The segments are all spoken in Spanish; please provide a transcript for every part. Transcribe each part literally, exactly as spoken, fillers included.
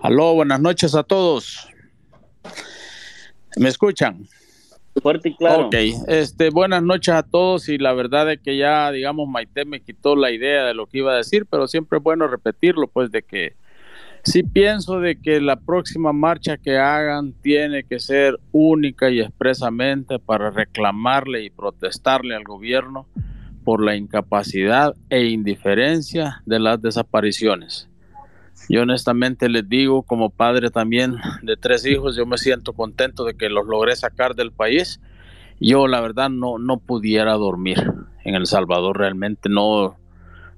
Aló, buenas noches a todos. ¿Me escuchan? Fuerte y claro. Ok, este, buenas noches a todos, y la verdad es que ya, digamos, Maite me quitó la idea de lo que iba a decir, pero siempre es bueno repetirlo, pues, de que sí pienso de que la próxima marcha que hagan tiene que ser única y expresamente para reclamarle y protestarle al gobierno por la incapacidad e indiferencia de las desapariciones. Yo honestamente les digo, como padre también de tres hijos, yo me siento contento de que los logré sacar del país. Yo la verdad no, no pudiera dormir en El Salvador, realmente no,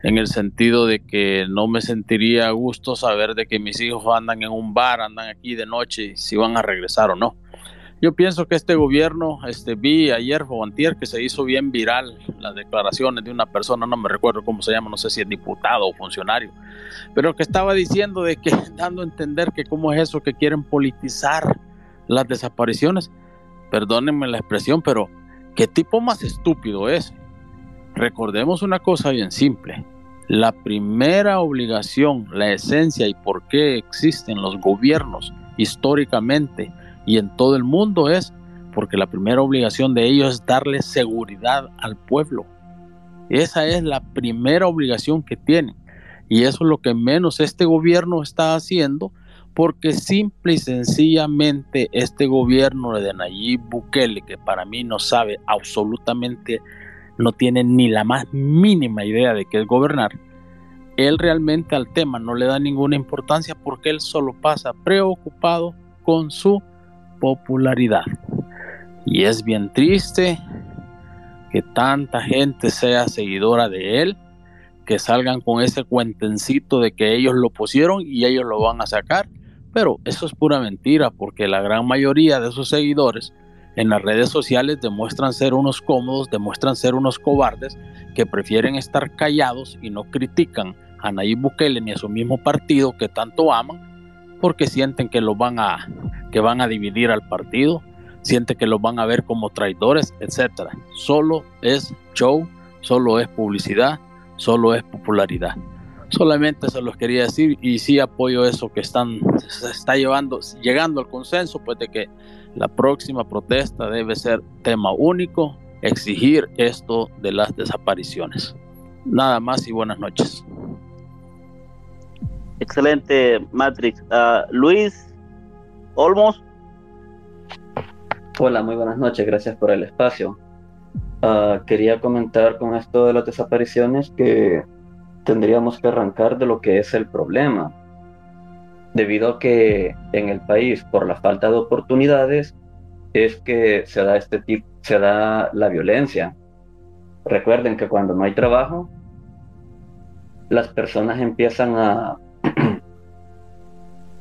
en el sentido de que no me sentiría a gusto saber de que mis hijos andan en un bar, andan aquí de noche, si van a regresar o no. Yo pienso que este gobierno, este, vi ayer o antier que se hizo bien viral las declaraciones de una persona, no me recuerdo cómo se llama, no sé si es diputado o funcionario, pero que estaba diciendo de que, dando a entender que cómo es eso que quieren politizar las desapariciones. Perdónenme la expresión, pero ¿qué tipo más estúpido es? Recordemos una cosa bien simple. La primera obligación, la esencia y por qué existen los gobiernos históricamente y en todo el mundo es porque la primera obligación de ellos es darle seguridad al pueblo. Esa es la primera obligación que tienen. Y eso es lo que menos este gobierno está haciendo, porque simple y sencillamente este gobierno de Nayib Bukele, que para mí no sabe absolutamente, no tiene ni la más mínima idea de qué es gobernar, él realmente al tema no le da ninguna importancia porque él solo pasa preocupado con su popularidad. Y es bien triste que tanta gente sea seguidora de él, que salgan con ese cuentencito de que ellos lo pusieron y ellos lo van a sacar, pero eso es pura mentira, porque la gran mayoría de sus seguidores en las redes sociales demuestran ser unos cómodos, demuestran ser unos cobardes que prefieren estar callados y no critican a Nayib Bukele ni a su mismo partido que tanto aman, porque sienten que los van a, que van a dividir al partido, sienten que los van a ver como traidores, etcétera. Solo es show, solo es publicidad, solo es popularidad. Solamente se los quería decir, y sí apoyo eso que están, se está llevando, llegando al consenso, pues, de que la próxima protesta debe ser tema único, exigir esto de las desapariciones. Nada más y buenas noches. Excelente, Matrix. Uh, Luis Olmos. Hola, muy buenas noches, gracias por el espacio. Uh, quería comentar con esto de las desapariciones que tendríamos que arrancar de lo que es el problema, debido a que en el país, por la falta de oportunidades, es que se da este tipo, se da la violencia. Recuerden que cuando no hay trabajo, las personas empiezan a,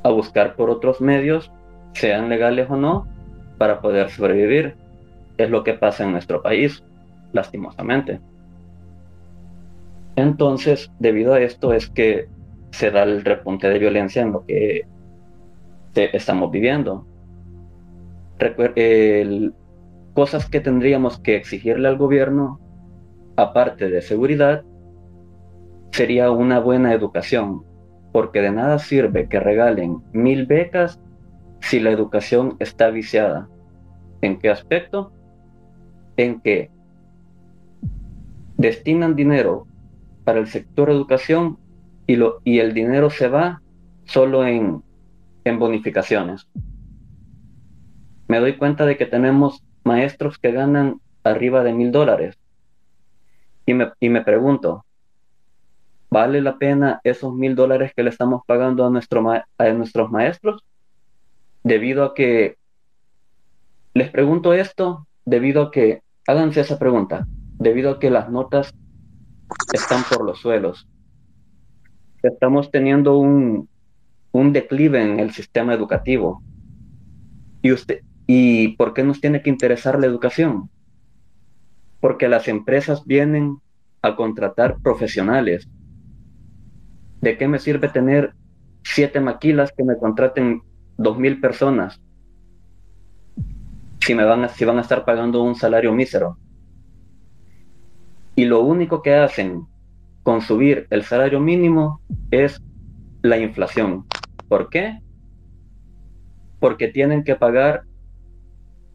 a buscar por otros medios, sean legales o no, para poder sobrevivir. Es lo que pasa en nuestro país, lastimosamente. Entonces, debido a esto es que se da el repunte de violencia en lo que estamos viviendo. Recuer- el, cosas que tendríamos que exigirle al gobierno, aparte de seguridad, sería una buena educación, porque de nada sirve que regalen mil becas si la educación está viciada. ¿En qué aspecto? En que destinan dinero para el sector educación y, lo, y el dinero se va solo en, en bonificaciones. Me doy cuenta de que tenemos maestros que ganan arriba de mil dólares. Y me, y me pregunto, ¿vale la pena esos mil dólares que le estamos pagando a, nuestro ma- a nuestros maestros? Debido a que, les pregunto esto, debido a que, háganse esa pregunta, debido a que las notas están por los suelos. Estamos teniendo un, un declive en el sistema educativo. ¿Y usted, y por qué nos tiene que interesar la educación? Porque las empresas vienen a contratar profesionales. ¿De qué me sirve tener siete maquilas que me contraten dos mil personas si me van a, si van a estar pagando un salario mísero? Y lo único que hacen con subir el salario mínimo es la inflación. ¿Por qué? porque tienen que pagar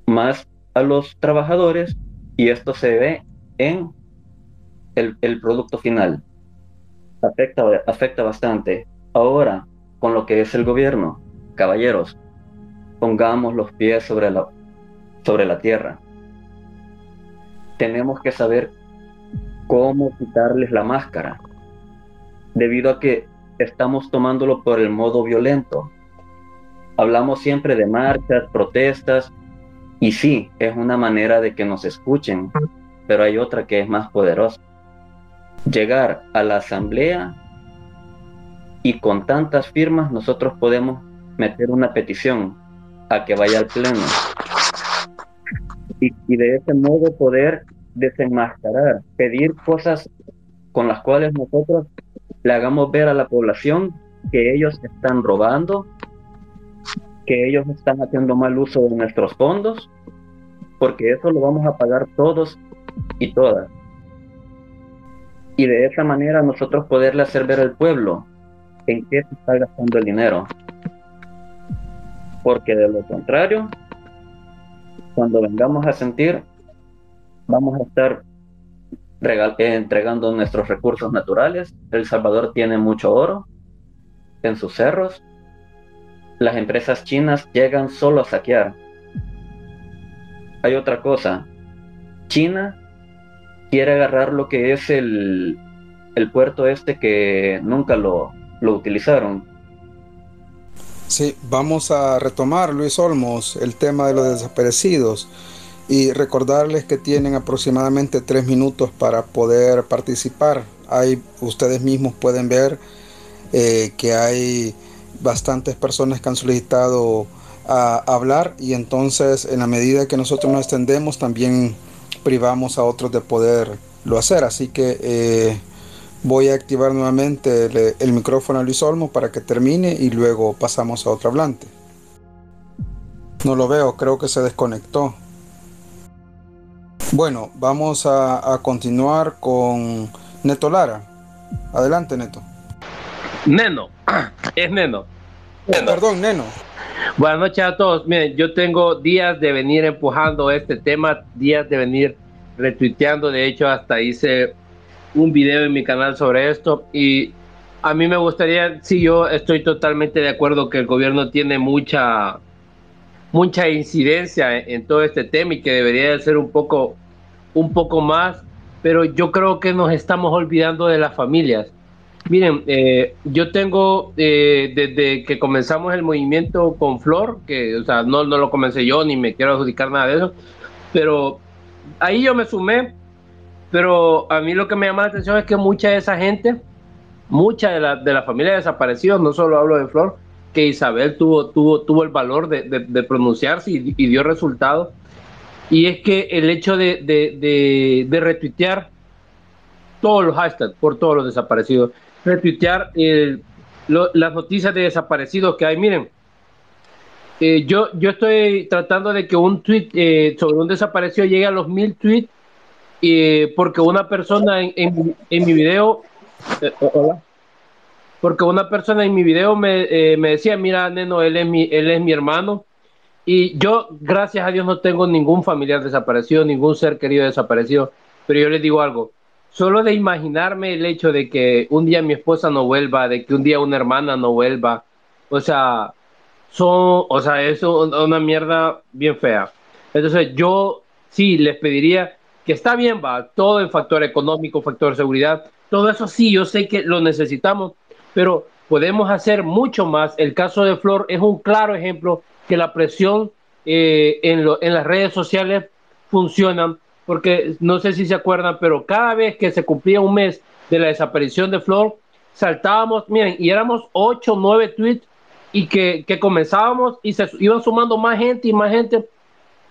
más a los trabajadores y esto se ve en el, el producto final. Afecta, afecta bastante. Ahora, con lo que es el gobierno, caballeros, pongamos los pies sobre la, sobre la tierra. Tenemos que saber cómo quitarles la máscara, debido a que estamos tomándolo por el modo violento. Hablamos siempre de marchas, protestas, y sí, es una manera de que nos escuchen, pero hay otra que es más poderosa. Llegar a la asamblea y con tantas firmas nosotros podemos meter una petición a que vaya al pleno. Y, y de ese modo poder desenmascarar, pedir cosas con las cuales nosotros le hagamos ver a la población que ellos están robando, que ellos están haciendo mal uso de nuestros fondos, porque eso lo vamos a pagar todos y todas. Y de esa manera nosotros poderle hacer ver al pueblo en qué se está gastando el dinero. Porque de lo contrario, cuando vengamos a sentir, vamos a estar entregando nuestros recursos naturales. El Salvador tiene mucho oro en sus cerros. Las empresas chinas llegan solo a saquear. Hay otra cosa. China quiere agarrar lo que es el, el puerto este que nunca lo, lo utilizaron. Sí, vamos a retomar, Luis Olmos, el tema de los desaparecidos y recordarles que tienen aproximadamente tres minutos para poder participar. Hay, ustedes mismos pueden ver eh, que hay bastantes personas que han solicitado a, a hablar, y entonces en la medida que nosotros nos extendemos también privamos a otros de poderlo hacer. Así que eh, voy a activar nuevamente el, el micrófono a Luis Olmo para que termine y luego pasamos a otro hablante. No lo veo, creo que se desconectó. Bueno, vamos a, a continuar con Neto Lara. Adelante, Neto. Neno, es Neno. Neno. Perdón, Neno. Buenas noches a todos. Miren, yo tengo días de venir empujando este tema, días de venir retuiteando. De hecho, hasta hice un video en mi canal sobre esto. Y a mí me gustaría, sí, yo estoy totalmente de acuerdo que el gobierno tiene mucha, mucha incidencia en, en todo este tema y que debería de ser un poco, un poco más. Pero yo creo que nos estamos olvidando de las familias. Miren, eh, yo tengo, eh, desde que comenzamos el movimiento con Flor, que o sea, no, no lo comencé yo, ni me quiero adjudicar nada de eso, pero ahí yo me sumé, pero a mí lo que me llama la atención es que mucha de esa gente, mucha de la, de la familia desaparecidos, no solo hablo de Flor, que Isabel tuvo, tuvo, tuvo el valor de, de, de pronunciarse y, y dio resultados, y es que el hecho de, de, de, de retuitear todos los hashtags por todos los desaparecidos, retuitear el, lo, las noticias de desaparecidos que hay. Miren, eh, yo, yo estoy tratando de que un tweet eh, sobre un desaparecido llegue a los mil tweets, eh, porque una persona en, en, en mi video eh, hola, porque una persona en mi video me, eh, me decía, mira, Neno, él es, mi, él es mi hermano, y yo, gracias a Dios, no tengo ningún familiar desaparecido, ningún ser querido desaparecido, pero yo les digo algo. Solo de imaginarme el hecho de que un día mi esposa no vuelva, de que un día una hermana no vuelva, o sea, son, o sea, es una mierda bien fea. Entonces yo sí les pediría que está bien, va, todo en factor económico, factor de seguridad, todo eso sí, yo sé que lo necesitamos, pero podemos hacer mucho más. El caso de Flor es un claro ejemplo que la presión eh, en, lo, en las redes sociales funciona. Porque no sé si se acuerdan, pero cada vez que se cumplía un mes de la desaparición de Flor, saltábamos, miren, y éramos ocho, nueve tweets y que, que comenzábamos y se iban sumando más gente y más gente.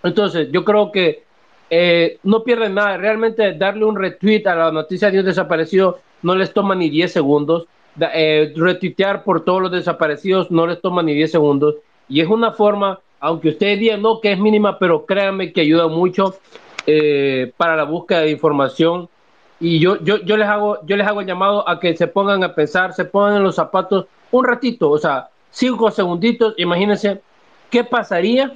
Entonces, yo creo que eh, no pierden nada. Realmente darle un retweet a la noticia de un desaparecido no les toma ni diez segundos. Eh, retuitear por todos los desaparecidos no les toma ni diez segundos. Y es una forma, aunque ustedes digan no, que es mínima, pero créanme que ayuda mucho. Eh, para la búsqueda de información, y yo, yo, yo les hago yo les hago el llamado a que se pongan a pensar, se pongan en los zapatos un ratito, o sea, cinco segunditos, imagínense ¿qué pasaría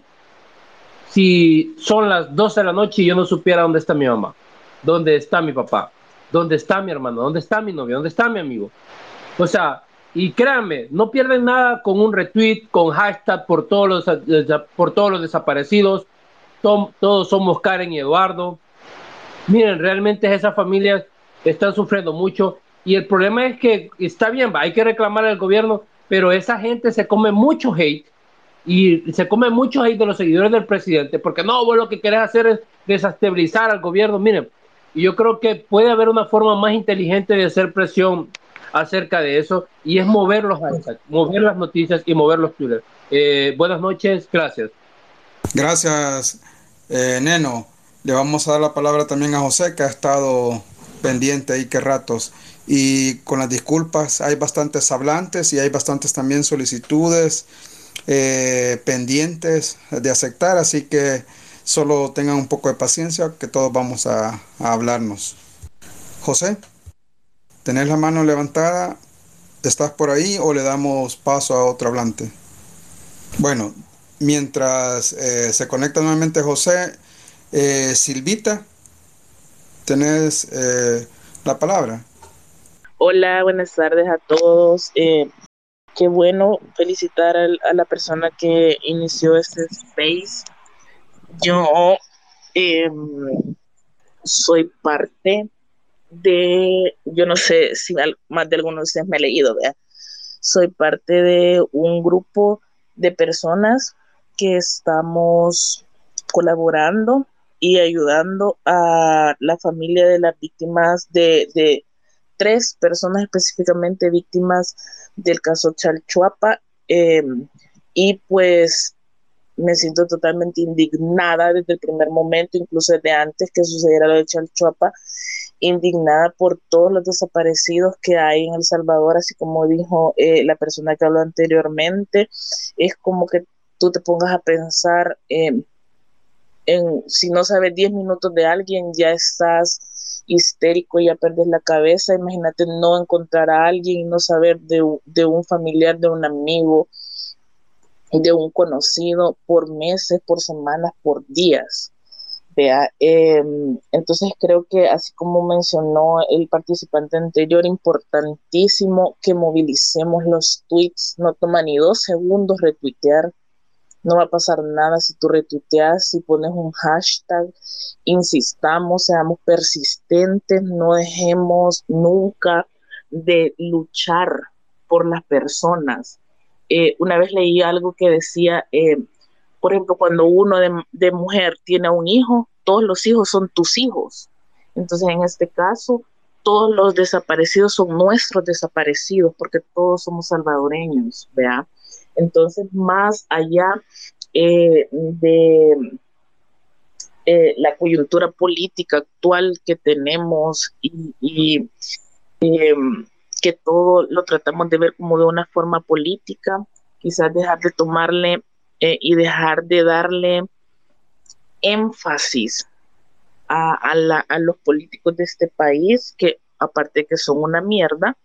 si son las doce de la noche y yo no supiera dónde está mi mamá? ¿Dónde está mi papá? ¿Dónde está mi hermano? ¿Dónde está mi novio? ¿Dónde está mi amigo? O sea, y créanme, no pierden nada con un retweet, con hashtag por todos los, por todos los desaparecidos. Tom, todos somos Karen y Eduardo. Miren, realmente esas familias están sufriendo mucho. Y el problema es que está bien, hay que reclamar al gobierno, pero esa gente se come mucho hate. Y se come mucho hate de los seguidores del presidente, porque no, vos lo que querés hacer es desestabilizar al gobierno. Miren, yo creo que puede haber una forma más inteligente de hacer presión acerca de eso, y es mover los hashtags, mover las noticias y mover los twitters. Eh, buenas noches, gracias. Gracias, eh, Neno. Le vamos a dar la palabra también a José, que ha estado pendiente ahí que ratos. Y con las disculpas, hay bastantes hablantes y hay bastantes también solicitudes eh, pendientes de aceptar, así que solo tengan un poco de paciencia, que todos vamos a, a hablarnos. José, ¿tenés la mano levantada? ¿Estás por ahí o le damos paso a otro hablante? Bueno, mientras eh, se conecta nuevamente José, eh, Silvita, ¿tenés eh, la palabra? Hola, buenas tardes a todos. Eh, qué bueno felicitar a, a la persona que inició este space. Yo eh, soy parte de, yo no sé si más de algunos de ustedes me he leído, ¿verdad? Soy parte de un grupo de personas que estamos colaborando y ayudando a la familia de las víctimas, de, de tres personas específicamente víctimas del caso Chalchuapa, eh, y pues me siento totalmente indignada desde el primer momento, incluso desde antes que sucediera lo de Chalchuapa, indignada por todos los desaparecidos que hay en El Salvador, así como dijo eh, la persona que habló anteriormente. Es como que tú te pongas a pensar, eh, en, si no sabes diez minutos de alguien, ya estás histérico, ya perdes la cabeza. Imagínate no encontrar a alguien y no saber de, de un familiar, de un amigo, de un conocido por meses, por semanas, por días. Vea, eh, entonces creo que, así como mencionó el participante anterior, importantísimo que movilicemos los tweets. No toma ni dos segundos retuitear, no va a pasar nada si tú retuiteas, si pones un hashtag. Insistamos, seamos persistentes, no dejemos nunca de luchar por las personas. Eh, una vez leí algo que decía, eh, por ejemplo, cuando uno de, de mujer tiene un hijo, todos los hijos son tus hijos. Entonces, en este caso, todos los desaparecidos son nuestros desaparecidos, porque todos somos salvadoreños, ¿verdad? Entonces, más allá eh, de eh, la coyuntura política actual que tenemos y... y eh, que todo lo tratamos de ver como de una forma política, quizás dejar de tomarle eh, y dejar de darle énfasis a, a, la, a los políticos de este país, que aparte de que son una mierda,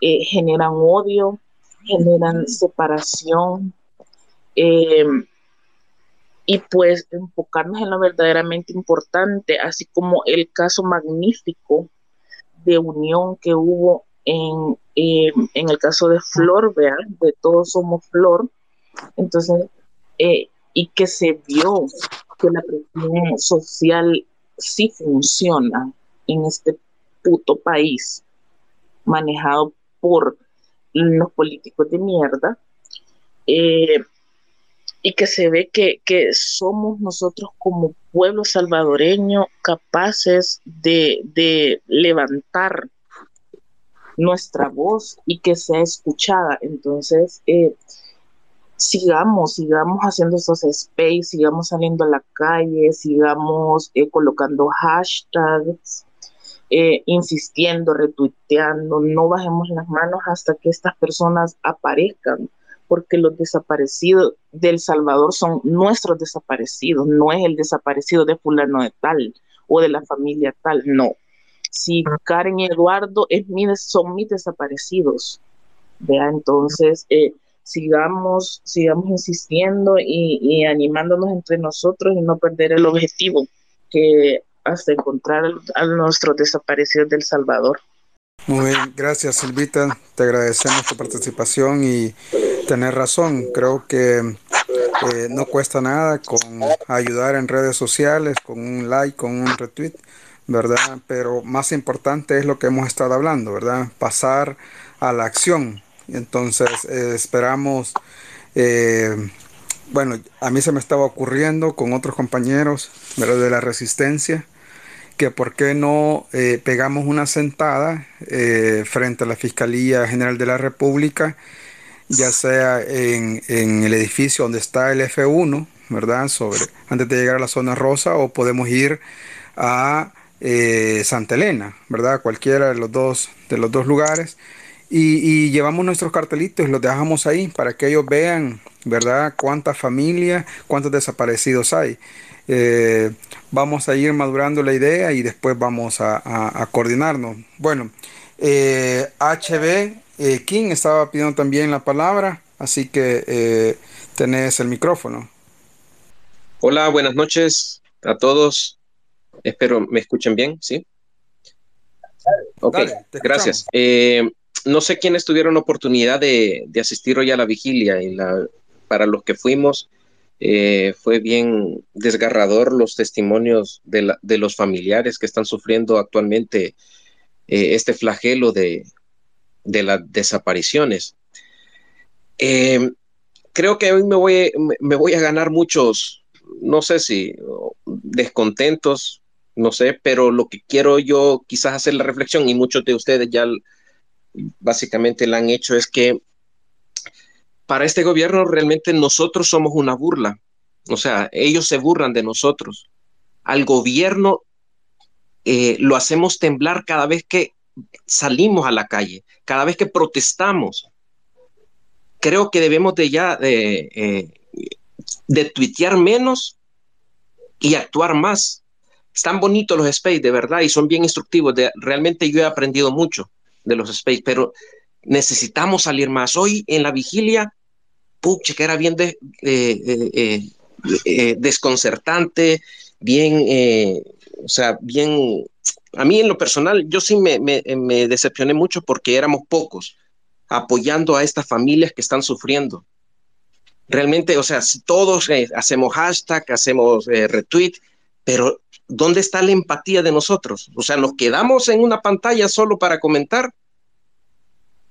eh, generan odio, generan separación, eh, y pues enfocarnos en lo verdaderamente importante, así como el caso magnífico de unión que hubo En, eh, en el caso de Flor, ¿verdad? De todos somos Flor. Entonces, eh, y que se vio que la presión social sí funciona en este puto país manejado por los políticos de mierda, eh, y que se ve que, que somos nosotros como pueblo salvadoreño capaces de, de levantar nuestra voz y que sea escuchada. Entonces, eh, sigamos, sigamos haciendo esos space, sigamos saliendo a la calle, sigamos eh, colocando hashtags, eh, insistiendo, retuiteando. No bajemos las manos hasta que estas personas aparezcan, porque los desaparecidos de El Salvador son nuestros desaparecidos, no es el desaparecido de fulano de tal o de la familia tal, no. Si Karen y Eduardo es mi, son mis desaparecidos, ¿vea? Entonces, eh, sigamos, sigamos insistiendo y, y animándonos entre nosotros y no perder el objetivo, que hasta encontrar a nuestros desaparecidos del Salvador. Muy bien, gracias Silvita, te agradecemos tu participación y tenés razón, creo que eh, no cuesta nada con ayudar en redes sociales, con un like, con un retweet, ¿verdad? Pero más importante es lo que hemos estado hablando, ¿verdad? Pasar a la acción. Entonces eh, esperamos, eh, bueno, a mí se me estaba ocurriendo con otros compañeros, ¿verdad?, de la Resistencia, que por qué no eh, pegamos una sentada eh, frente a la Fiscalía General de la República, ya sea en, en el edificio donde está el F uno, ¿verdad?, sobre, antes de llegar a la zona rosa, o podemos ir a eh, Santa Elena, ¿verdad?, cualquiera de los dos, de los dos lugares, y, y llevamos nuestros cartelitos y los dejamos ahí para que ellos vean, ¿verdad?, cuántas familias, cuántos desaparecidos hay. Eh, vamos a ir madurando la idea y después vamos a, a, a coordinarnos. Bueno, eh, H B eh, King estaba pidiendo también la palabra, así que eh, tenés el micrófono. Hola, buenas noches a todos. Espero me escuchen bien, ¿sí? Ok, dale, gracias. Eh, no sé quiénes tuvieron oportunidad de, de asistir hoy a la vigilia, y la, para los que fuimos, Eh, fue bien desgarrador los testimonios de, la, de los familiares que están sufriendo actualmente eh, este flagelo de, de las desapariciones. Eh, creo que hoy me voy, me voy a ganar muchos, no sé si descontentos, no sé, pero lo que quiero yo quizás hacer la reflexión, y muchos de ustedes ya básicamente la han hecho, es que para este gobierno realmente nosotros somos una burla. O sea, ellos se burlan de nosotros. Al gobierno eh, lo hacemos temblar cada vez que salimos a la calle, cada vez que protestamos. Creo que debemos de ya de, eh, de tuitear menos y actuar más. Están bonitos los space, de verdad, y son bien instructivos. De, realmente yo he aprendido mucho de los space, pero necesitamos salir más. Hoy en la vigilia, pucha, que era bien de, eh, eh, eh, eh, desconcertante, bien, eh, o sea, bien, a mí en lo personal, yo sí me, me, me decepcioné mucho porque éramos pocos apoyando a estas familias que están sufriendo. Realmente, o sea, si todos eh, hacemos hashtag, hacemos eh, retweet, pero ¿dónde está la empatía de nosotros? O sea, nos quedamos en una pantalla solo para comentar.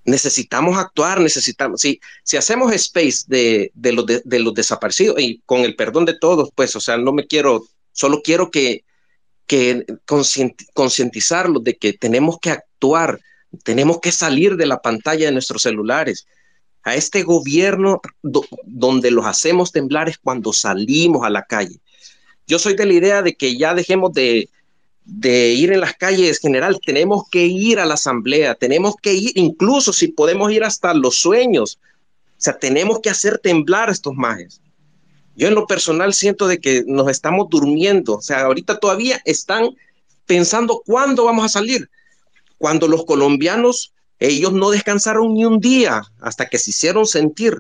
Necesitamos actuar, necesitamos, si, si hacemos space de, de, los de, de los desaparecidos, y con el perdón de todos, pues, o sea, no me quiero, solo quiero que, que concientizarlos de que tenemos que actuar, tenemos que salir de la pantalla de nuestros celulares. A este gobierno do, donde los hacemos temblar es cuando salimos a la calle. Yo soy de la idea de que ya dejemos de... de ir en las calles, general, tenemos que ir a la asamblea, tenemos que ir, incluso si podemos ir hasta los sueños, o sea, tenemos que hacer temblar a estos majes. Yo en lo personal siento de que nos estamos durmiendo, o sea, ahorita todavía están pensando cuándo vamos a salir, cuando los colombianos, ellos no descansaron ni un día hasta que se hicieron sentir,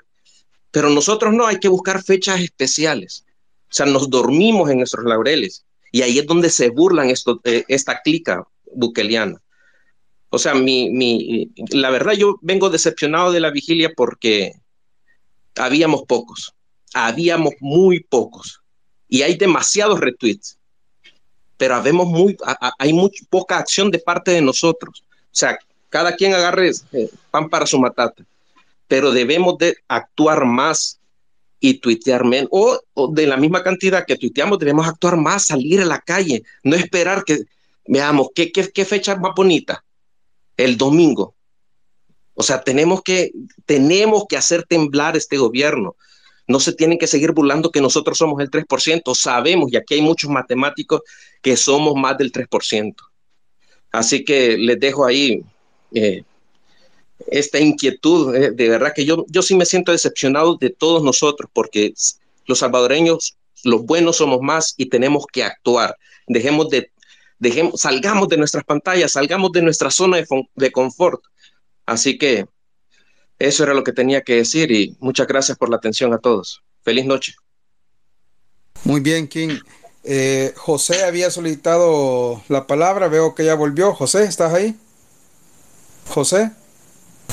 pero nosotros no, hay que buscar fechas especiales, o sea, nos dormimos en nuestros laureles. Y ahí es donde se burlan esto, eh, esta clica bukeliana. O sea, mi, mi, la verdad yo vengo decepcionado de la vigilia porque habíamos pocos, habíamos muy pocos. Y hay demasiados retweets, pero habemos muy, a, a, hay muy poca acción de parte de nosotros. O sea, cada quien agarre eh, pan para su matata, pero debemos de actuar más y tuitear menos, o, o de la misma cantidad que tuiteamos, debemos actuar más, salir a la calle, no esperar que veamos qué, qué, qué fecha más bonita, el domingo. O sea, tenemos que, tenemos que hacer temblar este gobierno. No se tienen que seguir burlando que nosotros somos el tres por ciento, sabemos, y aquí hay muchos matemáticos que somos más del tres por ciento. Así que les dejo ahí eh, esta inquietud, eh, de verdad que yo, yo sí me siento decepcionado de todos nosotros, porque los salvadoreños, los buenos somos más y tenemos que actuar. Dejemos de, dejemos, salgamos de nuestras pantallas, salgamos de nuestra zona de, de confort. Así que Eso era lo que tenía que decir y muchas gracias por la atención a todos. Feliz noche. Muy bien, King. Eh, José había solicitado la palabra, veo que ya volvió. José, ¿estás ahí? José.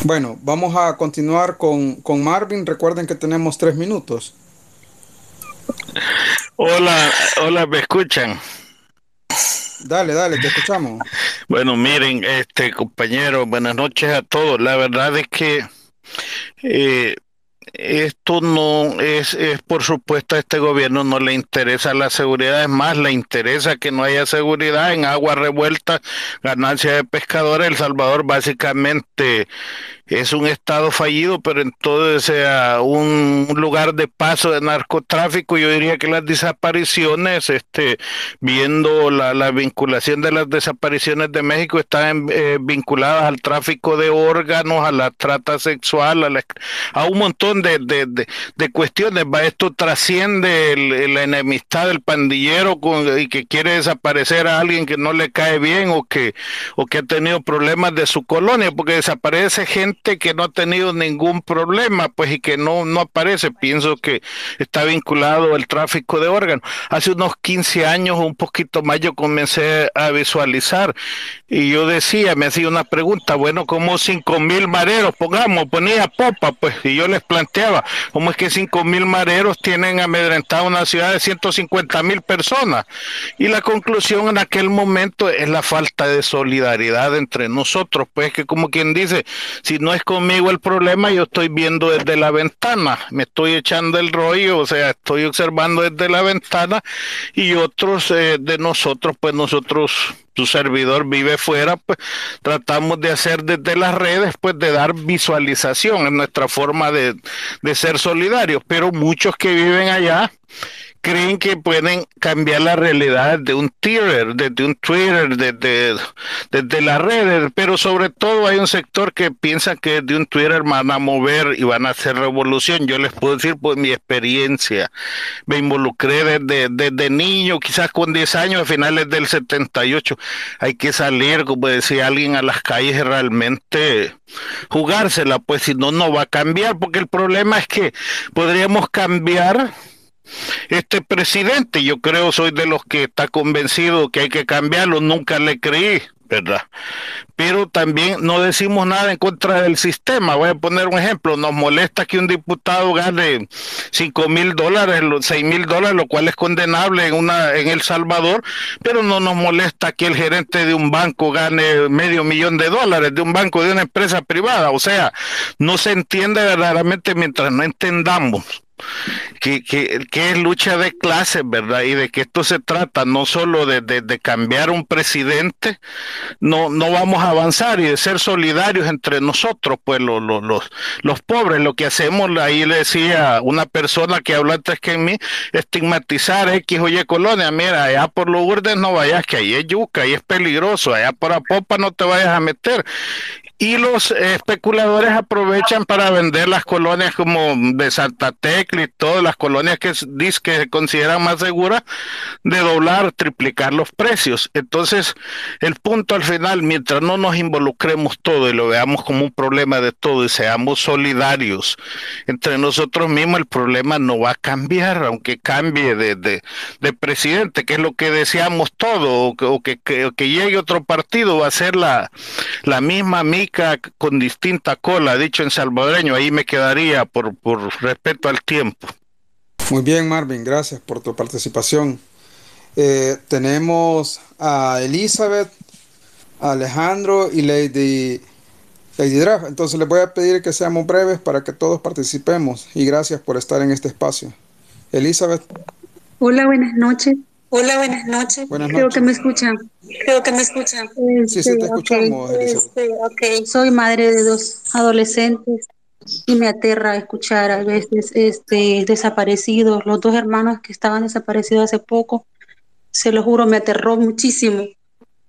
Bueno, vamos a continuar con, con Marvin. Recuerden que tenemos tres minutos. Hola, hola, ¿me escuchan? Dale, dale, te escuchamos. Bueno, miren, este compañero, buenas noches a todos. La verdad es que eh, esto no es, es, por supuesto, a este gobierno no le interesa la seguridad, es más, le interesa que no haya seguridad en aguas revueltas, ganancia de pescadores. El Salvador básicamente es un estado fallido, pero entonces sea un lugar de paso de narcotráfico. Yo diría que las desapariciones, este, viendo la, la vinculación de las desapariciones de México, están eh, vinculadas al tráfico de órganos, a la trata sexual, a, la, a un montón de, de, de, de cuestiones. Va, esto trasciende el, la enemistad del pandillero con, y que quiere desaparecer a alguien que no le cae bien o que, o que ha tenido problemas de su colonia, porque desaparece gente que no ha tenido ningún problema, pues, y que no, no aparece. Pienso que está vinculado al tráfico de órganos. Hace unos quince años, un poquito más, yo comencé a visualizar y yo decía, me hacía una pregunta, bueno, como cinco mil mareros, pongamos, ponía popa, pues, y yo les planteaba, ¿cómo es que cinco mil mareros tienen amedrentada una ciudad de ciento cincuenta mil personas? Y la conclusión en aquel momento es la falta de solidaridad entre nosotros, pues, que como quien dice, si no es conmigo el problema, yo estoy viendo desde la ventana, me estoy echando el rollo, o sea, estoy observando desde la ventana y otros eh, de nosotros, pues nosotros, tu servidor vive fuera, pues tratamos de hacer desde las redes, pues de dar visualización en nuestra forma de, de ser solidarios, pero muchos que viven allá creen que pueden cambiar la realidad de un Twitter, desde un Twitter, desde, desde las redes, pero sobre todo hay un sector que piensa que desde un Twitter van a mover y van a hacer revolución. Yo les puedo decir, pues, mi experiencia. Me involucré desde, desde niño, quizás con diez años, a finales del setenta y ocho. Hay que salir, como decía alguien, a las calles realmente jugársela, pues si no, no va a cambiar, porque el problema es que podríamos cambiar este presidente. Yo creo, soy de los que está convencido que hay que cambiarlo, nunca le creí, ¿verdad? Pero también no decimos nada en contra del sistema. Voy a poner un ejemplo, nos molesta que un diputado gane cinco mil dólares, seis mil dólares, lo cual es condenable en una en El Salvador, pero no nos molesta que el gerente de un banco gane medio millón de dólares, de un banco, de una empresa privada. O sea, no se entiende verdaderamente mientras no entendamos Que, que, que es lucha de clases, ¿verdad? Y de que esto se trata, no solo de, de, de cambiar un presidente, no, no vamos a avanzar, y de ser solidarios entre nosotros, pues lo, lo, los, los pobres. Lo que hacemos, ahí le decía una persona que habló antes que en mí, estigmatizar X o Y colonia. Mira, allá por los urdes no vayas, que ahí es yuca, ahí es peligroso, allá por Apopa no te vayas a meter. Y los especuladores aprovechan para vender las colonias como de Santa Tecla y todas las colonias que dicen que se consideran más seguras, de doblar, triplicar los precios. Entonces, el punto al final, mientras no nos involucremos todo y lo veamos como un problema de todo y seamos solidarios entre nosotros mismos, el problema no va a cambiar, aunque cambie de, de, de presidente, que es lo que deseamos todo, o que, o que, que, que llegue otro partido, va a ser la, la misma misma con distinta cola, dicho en salvadoreño. Ahí me quedaría por, por respeto al tiempo. Muy bien, Marvin, gracias por tu participación. Eh, tenemos a Elizabeth, a Alejandro y Lady, Lady Draft. Entonces les voy a pedir que seamos breves para que todos participemos, y gracias por estar en este espacio. Elizabeth. Hola, buenas noches. Hola, buenas noches. Buenas noches. Creo que me escuchan. Creo que me escuchan. Sí, sí, te escuchamos. Okay. Este, okay. Soy madre de dos adolescentes y me aterra escuchar a veces este, desaparecidos. Los dos hermanos que estaban desaparecidos hace poco, se lo juro, me aterró muchísimo.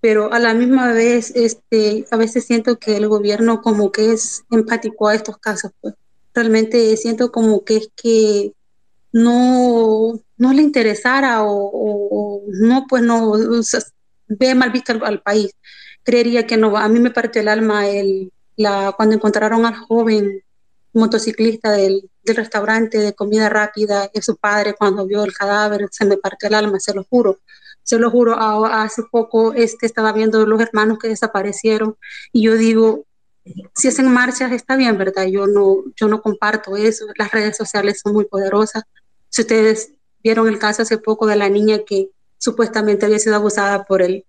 Pero a la misma vez, este, a veces siento que el gobierno como que es empático a estos casos. Pues. Realmente siento como que es que no... no le interesara o, o, o no, pues no, o sea, ve mal visto al, al país. Creería que no. A mí me partió el alma el, la, cuando encontraron al joven motociclista del, del restaurante de comida rápida, y su padre, cuando vio el cadáver, se me partió el alma, se lo juro. Se lo juro, hace poco este, estaba viendo los hermanos que desaparecieron y yo digo, si hacen marchas está bien, ¿verdad? Yo no, yo no comparto eso, las redes sociales son muy poderosas. Si ustedes vieron el caso hace poco de la niña que supuestamente había sido abusada por el,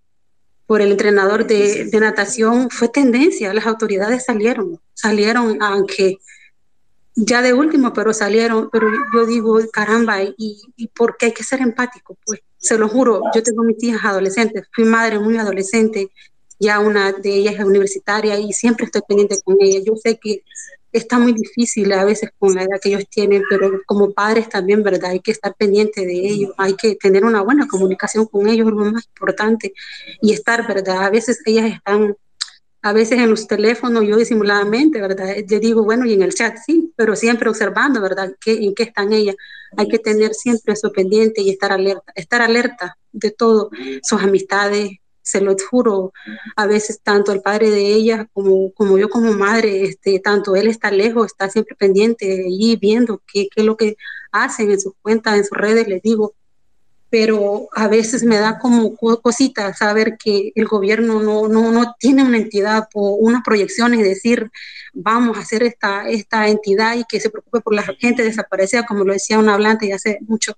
por el entrenador de, de natación, fue tendencia, las autoridades salieron, salieron aunque ya de último, pero salieron, pero yo digo, caramba, y, y ¿por qué hay que ser empático? Pues se lo juro, yo tengo mis hijas adolescentes, fui madre muy adolescente, ya una de ellas es universitaria y siempre estoy pendiente con ella. Yo sé que está muy difícil a veces con la edad que ellos tienen, pero como padres también, ¿verdad? Hay que estar pendiente de ellos, hay que tener una buena comunicación con ellos, lo más importante, y estar, ¿verdad? A veces ellas están... A veces en los teléfonos, yo disimuladamente, ¿verdad? Yo digo, bueno, y en el chat sí, pero siempre observando, ¿verdad? ¿Qué, en qué están ellas? Hay que tener siempre eso pendiente y estar alerta, estar alerta de todo. Sus amistades, se lo juro, a veces tanto el padre de ellas como, como yo como madre, este, tanto él está lejos, está siempre pendiente y viendo qué, qué es lo que hacen en sus cuentas, en sus redes, les digo. Pero a veces me da como cosita saber que el gobierno no, no, no tiene una entidad o una proyección, es decir, vamos a hacer esta, esta entidad y que se preocupe por la gente desaparecida, como lo decía un hablante ya hace mucho,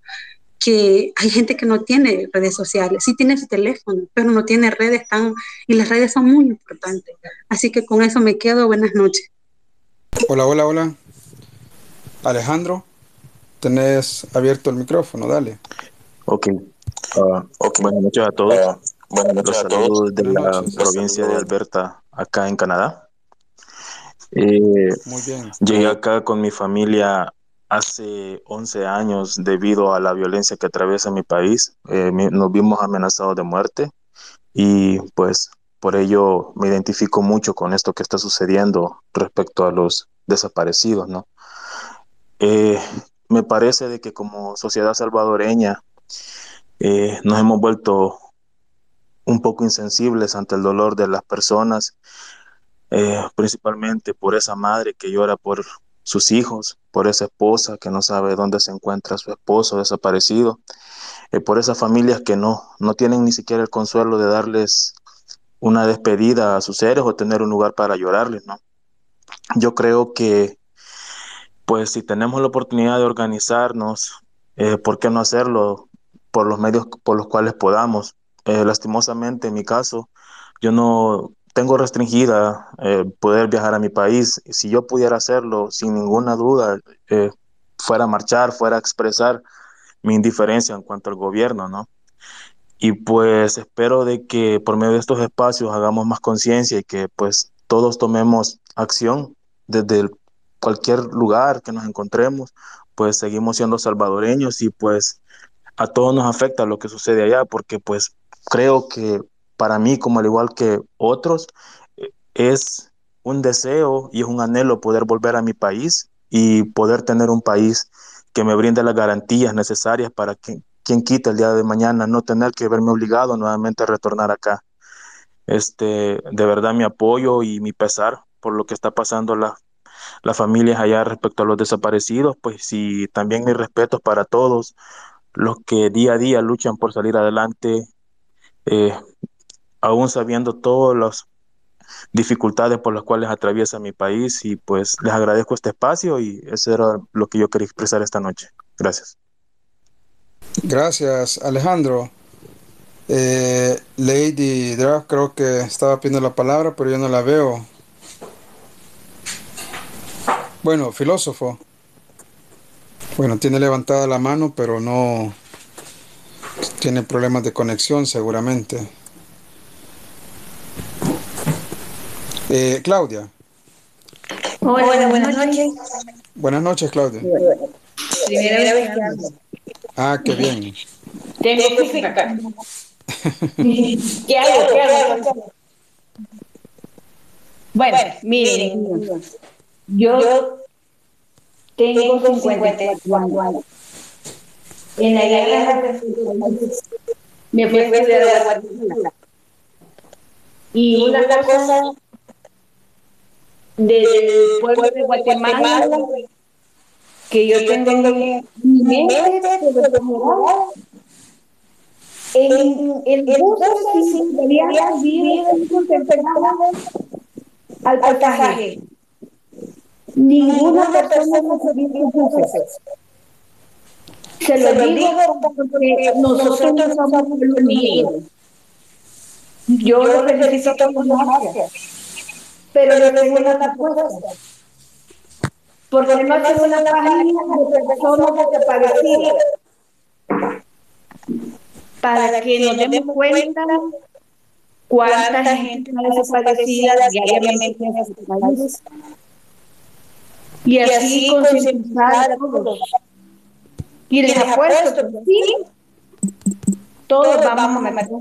que hay gente que no tiene redes sociales, sí tiene su teléfono, pero no tiene redes tan, y las redes son muy importantes. Así que con eso me quedo, buenas noches. Hola, hola, hola. Alejandro, tenés abierto el micrófono, dale. Ok, uh, okay. Buenas noches a todos. Uh, buenas noches a todos de la provincia de Alberta, acá en Canadá. Eh, Muy bien. Llegué acá con mi familia hace once años debido a la violencia que atraviesa mi país. Eh, nos vimos amenazados de muerte y pues por ello me identifico mucho con esto que está sucediendo respecto a los desaparecidos, ¿no? Eh, me parece de que como sociedad salvadoreña Eh, nos hemos vuelto un poco insensibles ante el dolor de las personas, eh, principalmente por esa madre que llora por sus hijos, por esa esposa que no sabe dónde se encuentra su esposo desaparecido, eh, por esas familias que no, no tienen ni siquiera el consuelo de darles una despedida a sus seres o tener un lugar para llorarles, ¿no? Yo creo que pues si tenemos la oportunidad de organizarnos, eh, ¿por qué no hacerlo? Por los medios por los cuales podamos. Eh, lastimosamente, en mi caso, yo no tengo restringida eh, poder viajar a mi país. Si yo pudiera hacerlo, sin ninguna duda, eh, fuera a marchar, fuera a expresar mi indiferencia en cuanto al gobierno, ¿no? Y pues espero de que por medio de estos espacios hagamos más conciencia y que pues todos tomemos acción desde el, cualquier lugar que nos encontremos, pues seguimos siendo salvadoreños y pues a todos nos afecta lo que sucede allá, porque pues creo que para mí, como al igual que otros, es un deseo y es un anhelo poder volver a mi país y poder tener un país que me brinde las garantías necesarias para que quien quita el día de mañana no tener que verme obligado nuevamente a retornar acá. Este, de verdad mi apoyo y mi pesar por lo que está pasando la las familias allá respecto a los desaparecidos, pues y también mis respetos para todos los que día a día luchan por salir adelante, eh, aún sabiendo todas las dificultades por las cuales atraviesa mi país, y pues les agradezco este espacio y eso era lo que yo quería expresar esta noche. Gracias. Gracias, Alejandro. Eh, Lady Draft creo que estaba pidiendo la palabra, pero yo no la veo. Bueno, filósofo. Bueno, tiene levantada la mano, pero no tiene problemas de conexión seguramente. Eh, Claudia. Hola, buenas, buenas noches. Buenas noches, Claudia. Primera vez que hablo. Ah, qué bien. Tengo que ir acá. ¿Qué hago? ¿Qué hago? Bueno, miren, yo... Tengo cincuenta y cuatro años. En la guerra me fui a estudiar a la guardia. Y una cosa del pueblo de Guatemala, que yo tengo en mi mente, pero como en el gusto que se podría vivir al pasaje. Ninguna persona no se vive en procesos. Se lo digo porque nosotros no somos pueblos niños. Yo lo felicito con gracias, pero yo tengo una propuesta. Porque no es una página de personas desaparecidas. Para que nos demos cuenta cuánta gente ha desaparecido diariamente en este país. Y así concientizar a todos. Y les apuesto que sí, todos vamos a meter.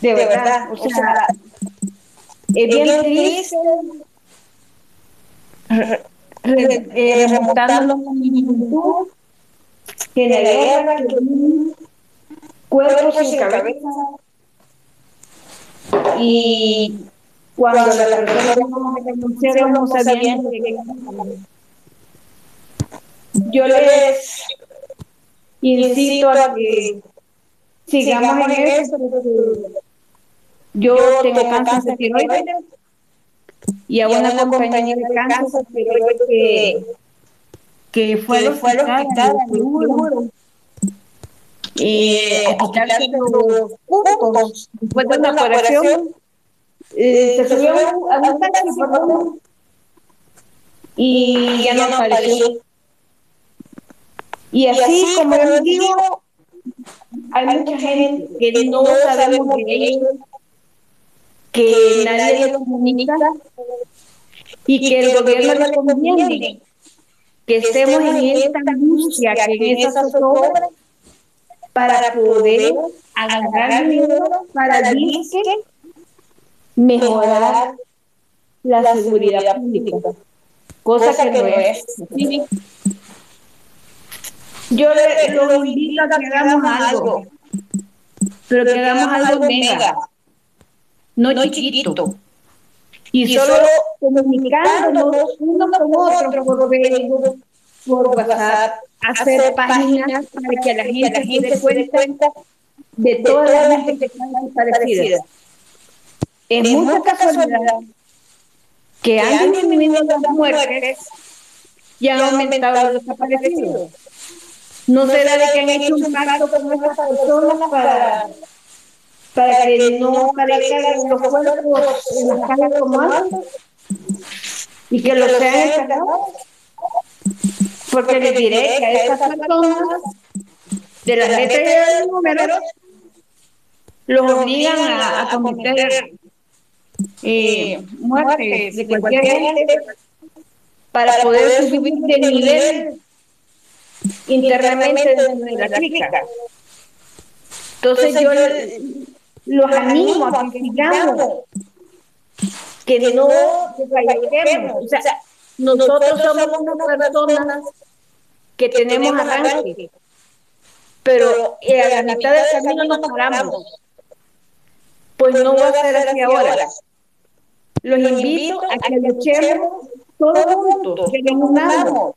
De verdad, o sea, es bien triste remontándonos a mi juventud, que en la guerra, que cuerpos sin cabeza. Y cuando las personas no sabían que yo les incito a que sigamos en eso. Yo tengo cáncer de tiroides y a una compañía de cáncer de tiroides que, que fue al hospital, seguro. Y al hospital los puntos, después de una operación, eh, se subió a un taxi, por favor, y ya no apareció. Y así, como les digo, hay mucha gente que no sabemos de ellos, que nadie lo comunica y que el gobierno les conviene que estemos en esta angustia, que en esas obras, para poder agarrar dinero para disque mejorar la seguridad pública, cosa que no es. Yo le, lo invito a que hagamos algo, pero que hagamos algo mega, no chiquito. Y solo comunicándonos uno con otro, por Facebook, por WhatsApp, hacer páginas para que la gente se dé cuenta de todas las gente que están desaparecidas. Es mucha casualidad que han disminuido las muertes y han aumentado los desaparecidos. No será de que han hecho un pacto con estas personas para, para que no aparezcan los cuerpos en las calles como antes y que los sean encargados. Porque les diré que a estas personas, de las letras y de los números, los obligan a, a cometer eh, muertes de cualquier gente para poder subir de nivel internamente de la crítica. Entonces, Entonces yo les, los animo a que digamos que no desfallezcamos. O sea, nosotros somos unas personas que tenemos arranque, pero a la mitad del camino nos paramos. Pues no va a ser así ahora. Los invito a que luchemos todos juntos, que nos unamos,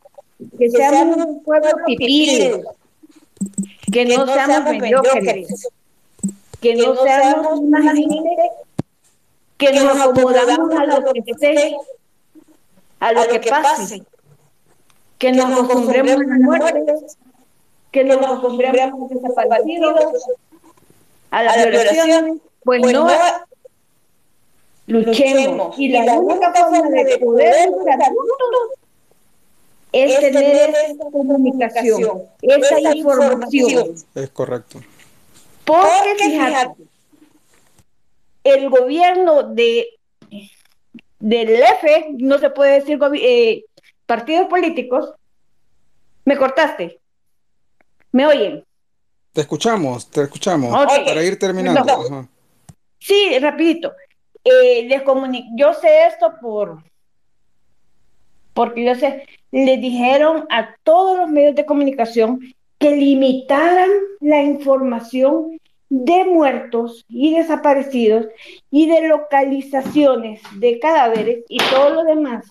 que seamos un pueblo pipil, que no seamos mediocres, que no seamos una gente que nos acomodamos a lo que sea, a lo que pase, que nos acostumbremos a las muertes, que nos acostumbremos a los desaparecidos, a las violaciones. Pues no, luchemos. Y la única forma de poder luchar juntos es tener esa comunicación, esa información. Es correcto. Porque, fíjate, el gobierno de del F, no se puede decir eh, partidos políticos, me cortaste. ¿Me oyen? Te escuchamos, te escuchamos. Okay. Para ir terminando. No. Ajá. Sí, rapidito. Eh, les comunico, yo sé esto por... porque yo sé, le dijeron a todos los medios de comunicación que limitaran la información de muertos y desaparecidos y de localizaciones de cadáveres y todo lo demás.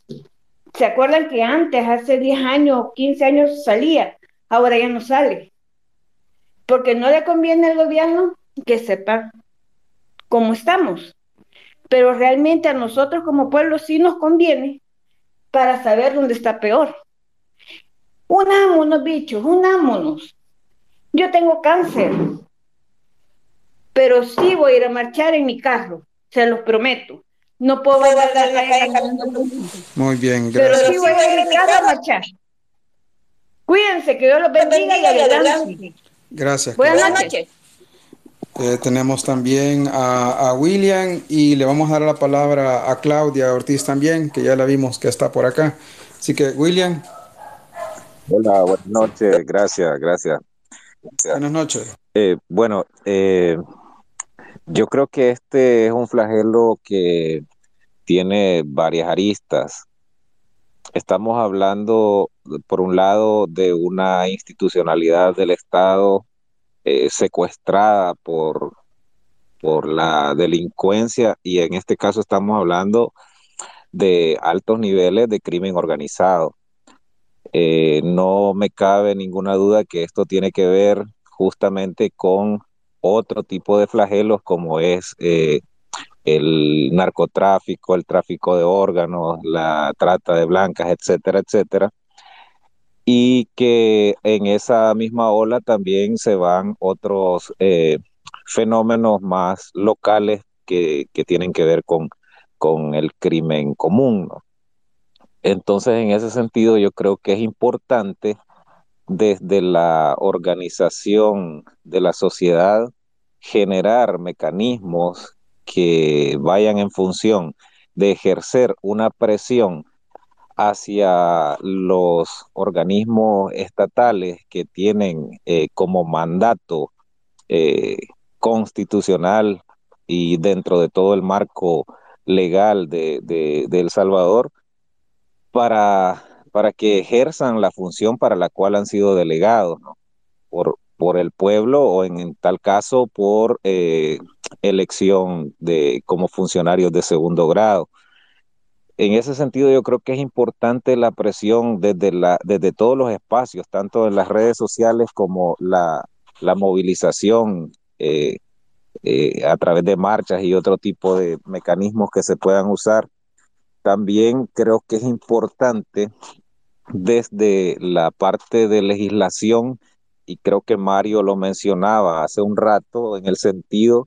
¿Se acuerdan que antes, hace diez años o quince años salía? Ahora ya no sale. Porque no le conviene al gobierno que sepa cómo estamos. Pero realmente a nosotros como pueblo sí nos conviene para saber dónde está peor. Unámonos, bichos, unámonos. Yo tengo cáncer, pero sí voy a ir a marchar en mi carro, se los prometo. No puedo guardar la, la calle caminando. Muy bien, gracias. Pero sí voy a ir a mi carro a marchar. Cuídense, que Dios los bendiga y adelante. Gracias. Buenas noches. Eh, tenemos también a, a William y le vamos a dar la palabra a Claudia Ortiz también, que ya la vimos que está por acá. Así que, William. Hola, buenas noches. Gracias, gracias. gracias. Buenas noches. Eh, bueno, eh, yo creo que este es un flagelo que tiene varias aristas. Estamos hablando, por un lado, de una institucionalidad del Estado eh, secuestrada por, por la delincuencia, y en este caso estamos hablando de altos niveles de crimen organizado. Eh, no me cabe ninguna duda que esto tiene que ver justamente con otro tipo de flagelos como es eh, el narcotráfico, el tráfico de órganos, la trata de blancas, etcétera, etcétera. Y que en esa misma ola también se van otros eh, fenómenos más locales que, que tienen que ver con, con el crimen común, ¿no? Entonces, en ese sentido, yo creo que es importante desde la organización de la sociedad generar mecanismos que vayan en función de ejercer una presión hacia los organismos estatales que tienen eh, como mandato eh, constitucional y dentro de todo el marco legal de, de, de El Salvador, Para, para que ejerzan la función para la cual han sido delegados, ¿no? por, por el pueblo o en, en tal caso por eh, elección de, como funcionarios de segundo grado. En ese sentido yo creo que es importante la presión desde, la, desde todos los espacios, tanto en las redes sociales como la, la movilización eh, eh, a través de marchas y otro tipo de mecanismos que se puedan usar. También creo que es importante desde la parte de legislación, y creo que Mario lo mencionaba hace un rato, en el sentido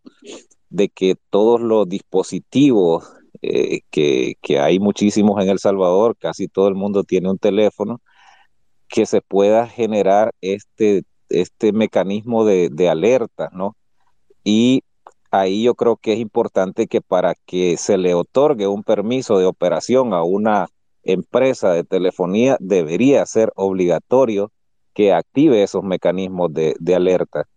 de que todos los dispositivos, eh, que, que hay muchísimos en El Salvador, casi todo el mundo tiene un teléfono, que se pueda generar este, este mecanismo de, de alerta, ¿no? Y ahí yo creo que es importante que para que se le otorgue un permiso de operación a una empresa de telefonía debería ser obligatorio que active esos mecanismos de, de alerta.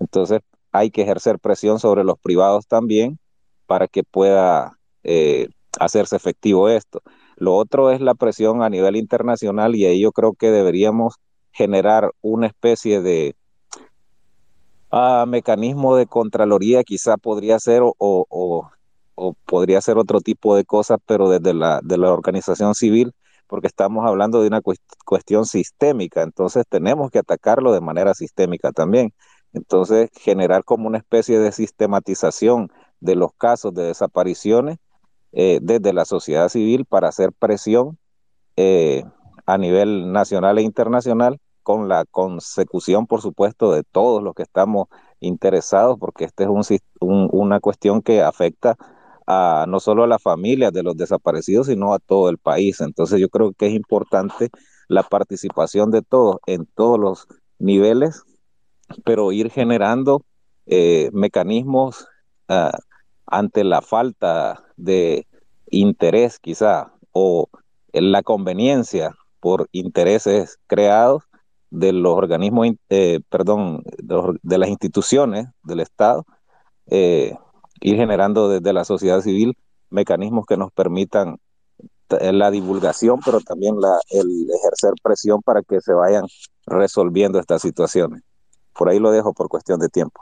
Entonces hay que ejercer presión sobre los privados también para que pueda eh, hacerse efectivo esto. Lo otro es la presión a nivel internacional, y ahí yo creo que deberíamos generar una especie de Uh, mecanismo de contraloría, quizá podría ser o, o, o, o podría ser otro tipo de cosas, pero desde la, de la organización civil, porque estamos hablando de una cu- cuestión sistémica, entonces tenemos que atacarlo de manera sistémica también. Entonces generar como una especie de sistematización de los casos de desapariciones eh, desde la sociedad civil para hacer presión eh, a nivel nacional e internacional, con la consecución, por supuesto, de todos los que estamos interesados, porque esta es un, un, una cuestión que afecta a, no solo a las familias de los desaparecidos, sino a todo el país. Entonces yo creo que es importante la participación de todos en todos los niveles, pero ir generando eh, mecanismos uh, ante la falta de interés, quizá, o la conveniencia por intereses creados, de los organismos, eh, perdón, de, los, de las instituciones del Estado, eh, ir generando desde la sociedad civil mecanismos que nos permitan t- la divulgación, pero también la, el ejercer presión para que se vayan resolviendo estas situaciones. Por ahí lo dejo por cuestión de tiempo.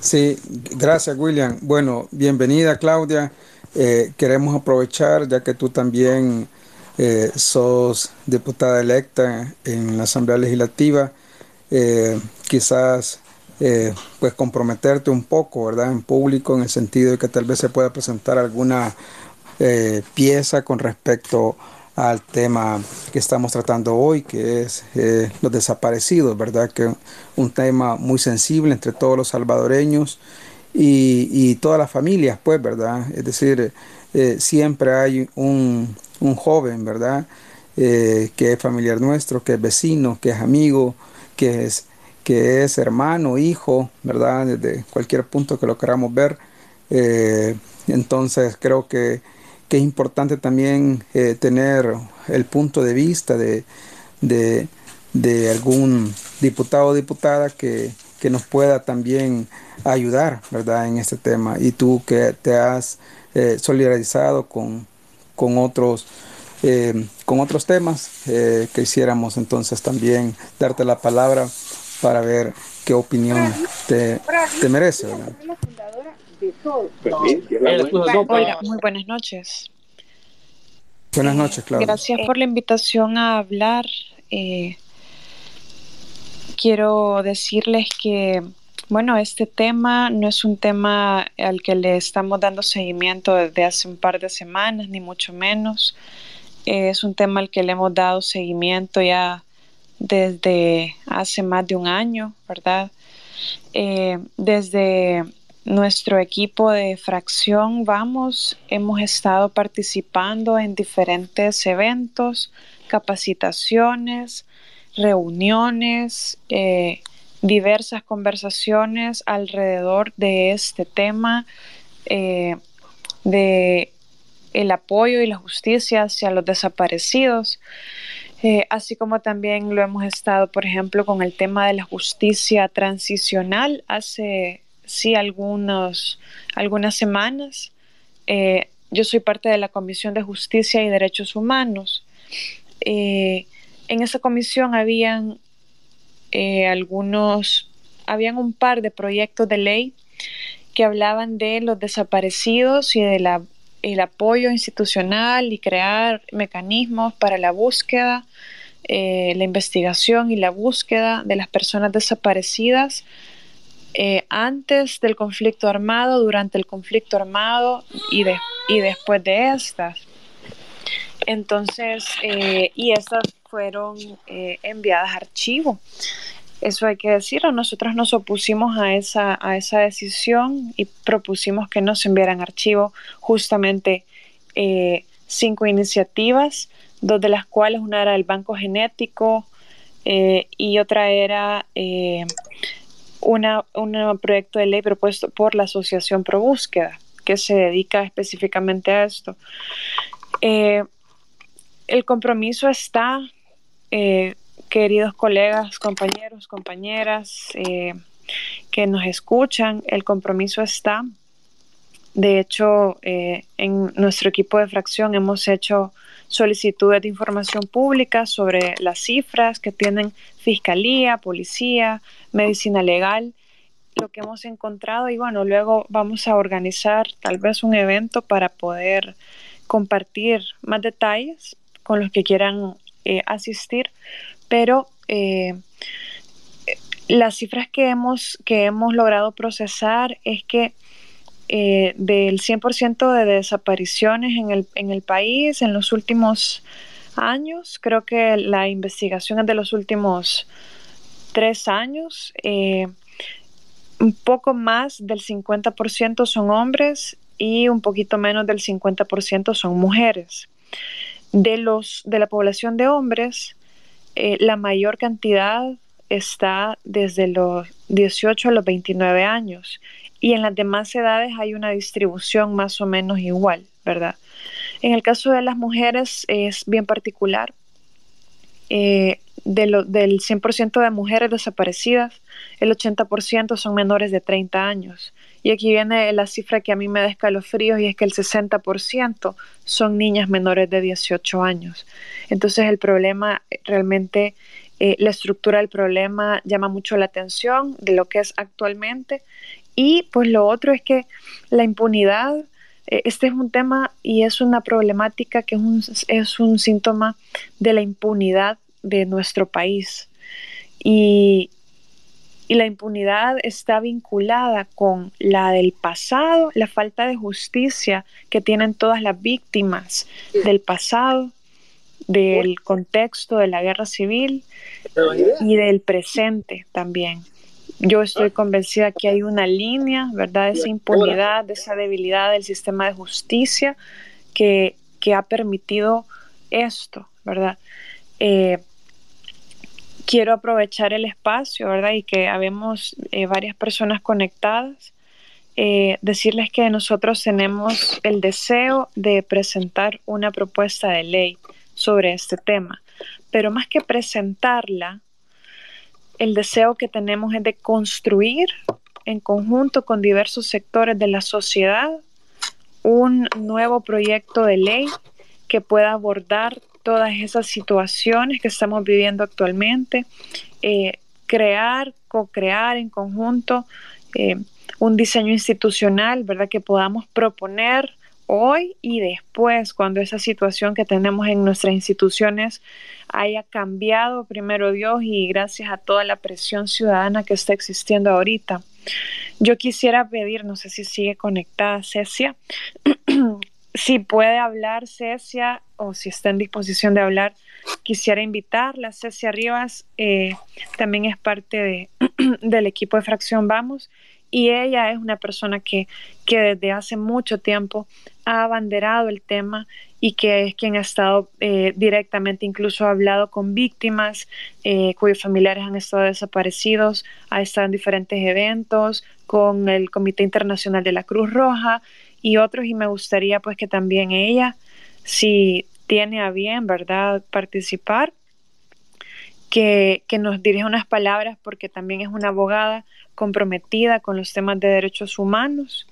Sí, gracias, William. Bueno, bienvenida, Claudia. Eh, queremos aprovechar, ya que tú también eh, sos diputada electa en la Asamblea Legislativa, eh, quizás eh, pues comprometerte un poco, ¿verdad?, en público, en el sentido de que tal vez se pueda presentar alguna eh, pieza con respecto al tema que estamos tratando hoy, que es eh, los desaparecidos, ¿verdad? Que un tema muy sensible entre todos los salvadoreños y, y todas las familias, pues, ¿verdad? Es decir, eh, siempre hay un, un joven, ¿verdad? Eh, que es familiar nuestro, que es vecino, que es amigo, que es, que es hermano, hijo, ¿verdad? Desde cualquier punto que lo queramos ver. Eh, entonces, creo que que es importante también eh, tener el punto de vista de, de, de algún diputado o diputada que, que nos pueda también ayudar, ¿verdad?, en este tema. Y tú que te has eh, solidarizado con, con, otros, eh, con otros temas, eh, que quisiéramos entonces también darte la palabra para ver qué opinión te, te merece, ¿verdad? De todo. Hola, muy buenas noches. Buenas noches, Claudia. Gracias por la invitación a hablar. Eh, quiero decirles que, bueno, este tema no es un tema al que le estamos dando seguimiento desde hace un par de semanas, ni mucho menos. Eh, es un tema al que le hemos dado seguimiento ya desde hace más de un año, ¿verdad? Eh, desde nuestro equipo de Fracción Vamos, hemos estado participando en diferentes eventos, capacitaciones, reuniones, eh, diversas conversaciones alrededor de este tema, eh, de el apoyo y la justicia hacia los desaparecidos, eh, así como también lo hemos estado, por ejemplo, con el tema de la justicia transicional hace sí, algunos, algunas semanas. Eh, yo soy parte de la Comisión de Justicia y Derechos Humanos. Eh, en esa comisión habían eh, algunos, habían un par de proyectos de ley que hablaban de los desaparecidos y de la, el apoyo institucional y crear mecanismos para la búsqueda, eh, la investigación y la búsqueda de las personas desaparecidas. Eh, antes del conflicto armado, durante el conflicto armado y, de, y después de estas. Entonces, eh, y estas fueron eh, enviadas a archivo. Eso hay que decirlo. Nosotros nos opusimos a esa, a esa decisión y propusimos que no se enviaran a archivo justamente eh, cinco iniciativas, dos de las cuales una era el banco genético eh, y otra era Eh, Una, un proyecto de ley propuesto por la Asociación Pro Búsqueda, que se dedica específicamente a esto. Eh, el compromiso está, eh, queridos colegas, compañeros, compañeras eh, que nos escuchan, el compromiso está. De hecho, eh, en nuestro equipo de fracción hemos hecho solicitudes de información pública sobre las cifras que tienen Fiscalía, Policía, Medicina Legal, lo que hemos encontrado, y bueno, luego vamos a organizar tal vez un evento para poder compartir más detalles con los que quieran eh, asistir, pero eh, las cifras que hemos, que hemos logrado procesar es que Eh, del cien por ciento de desapariciones en el, en el país en los últimos años, creo que la investigación es de los últimos tres años, eh, un poco más del cincuenta por ciento son hombres y un poquito menos del cincuenta por ciento son mujeres. De, los, de la población de hombres, eh, la mayor cantidad está desde los dieciocho a los veintinueve años. Y en las demás edades hay una distribución más o menos igual, ¿verdad? En el caso de las mujeres es bien particular. Eh, de lo, del cien por ciento de mujeres desaparecidas, el ochenta por ciento son menores de treinta años. Y aquí viene la cifra que a mí me da escalofríos, y es que el sesenta por ciento son niñas menores de dieciocho años. Entonces el problema realmente, eh, la estructura del problema llama mucho la atención de lo que es actualmente. Y pues lo otro es que la impunidad, este es un tema y es una problemática que es un, es un síntoma de la impunidad de nuestro país. Y, y la impunidad está vinculada con la del pasado, la falta de justicia que tienen todas las víctimas del pasado, del contexto de la guerra civil y del presente también. Yo estoy convencida que hay una línea, ¿verdad?, de esa impunidad, de esa debilidad del sistema de justicia que, que ha permitido esto, ¿verdad? Eh, quiero aprovechar el espacio, ¿verdad?, y que habemos eh, varias personas conectadas, eh, decirles que nosotros tenemos el deseo de presentar una propuesta de ley sobre este tema, pero más que presentarla, el deseo que tenemos es de construir en conjunto con diversos sectores de la sociedad un nuevo proyecto de ley que pueda abordar todas esas situaciones que estamos viviendo actualmente, eh, crear, co-crear en conjunto eh, un diseño institucional, ¿verdad?, que podamos proponer hoy y después, cuando esa situación que tenemos en nuestras instituciones haya cambiado, primero Dios, y gracias a toda la presión ciudadana que está existiendo ahorita. Yo quisiera pedir, no sé si sigue conectada Cecia, si puede hablar Cecia o si está en disposición de hablar, quisiera invitarla. Cecia Rivas eh, también es parte de, del equipo de Fracción Vamos, y ella es una persona que, que desde hace mucho tiempo ha abanderado el tema y que es quien ha estado eh, directamente, incluso ha hablado con víctimas eh, cuyos familiares han estado desaparecidos, ha estado en diferentes eventos con el Comité Internacional de la Cruz Roja y otros, y me gustaría pues que también ella, si tiene a bien, ¿verdad?, participar, que, que nos dirija unas palabras, porque también es una abogada comprometida con los temas de derechos humanos.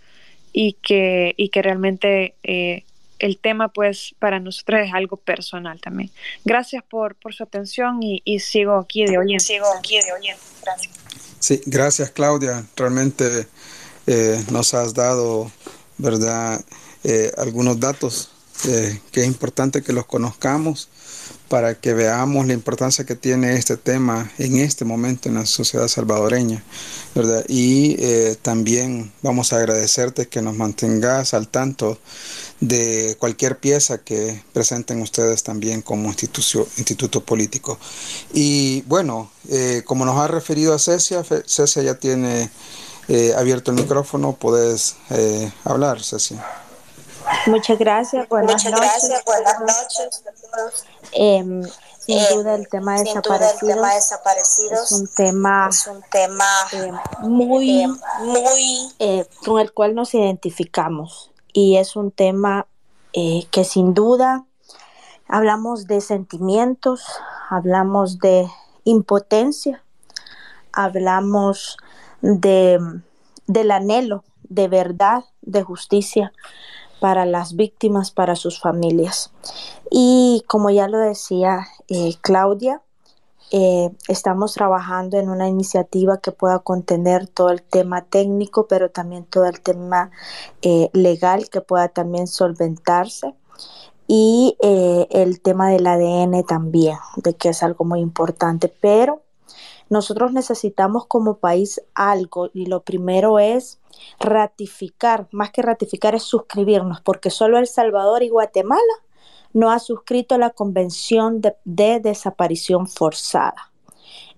Y que, y que realmente eh, el tema, pues, para nosotros es algo personal también. Gracias por, por su atención y, y sigo aquí de oyente. Sigo aquí de oyente. Gracias. Sí, gracias, Claudia. Realmente eh, nos has dado, ¿verdad?, eh, algunos datos eh, que es importante que los conozcamos para que veamos la importancia que tiene este tema en este momento en la sociedad salvadoreña, ¿verdad? Y eh, también vamos a agradecerte que nos mantengas al tanto de cualquier pieza que presenten ustedes también como instituto político. Y bueno, eh, como nos ha referido a Cecia, Cecia ya tiene eh, abierto el micrófono, puedes eh, hablar, Cecia. Muchas gracias, buenas Muchas noches. Gracias, buenas noches. Eh, sin eh, duda el tema de desaparecidos es un tema, es un tema eh, muy, eh, muy eh, con el cual nos identificamos, y es un tema eh, que sin duda hablamos de sentimientos, hablamos de impotencia, hablamos de, del anhelo de verdad, de justicia para las víctimas, para sus familias. Y como ya lo decía eh, Claudia, eh, estamos trabajando en una iniciativa que pueda contener todo el tema técnico, pero también todo el tema eh, legal que pueda también solventarse. Y eh, el tema del A D N también, de que es algo muy importante. Pero nosotros necesitamos como país algo, y lo primero es ratificar, más que ratificar es suscribirnos, porque solo El Salvador y Guatemala no ha suscrito la Convención de, de Desaparición Forzada.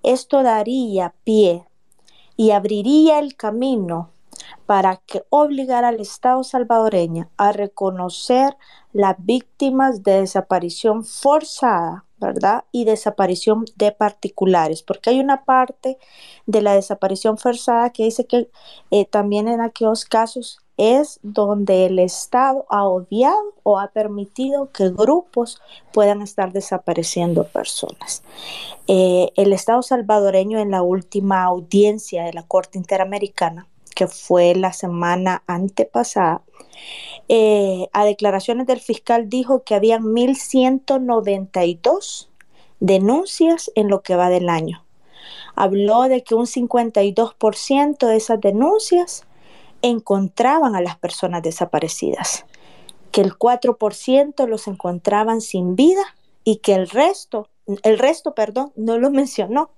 Esto daría pie y abriría el camino para que obligara al Estado salvadoreño a reconocer las víctimas de desaparición forzada, ¿verdad?, y desaparición de particulares, porque hay una parte de la desaparición forzada que dice que eh, también en aquellos casos es donde el Estado ha obviado o ha permitido que grupos puedan estar desapareciendo personas. Eh, el Estado salvadoreño, en la última audiencia de la Corte Interamericana, que fue la semana antepasada, Eh, a declaraciones del fiscal dijo que habían mil ciento noventa y dos denuncias en lo que va del año. Habló de que un cincuenta y dos por ciento de esas denuncias encontraban a las personas desaparecidas, que el cuatro por ciento los encontraban sin vida y que el resto, el resto, perdón, no lo mencionó,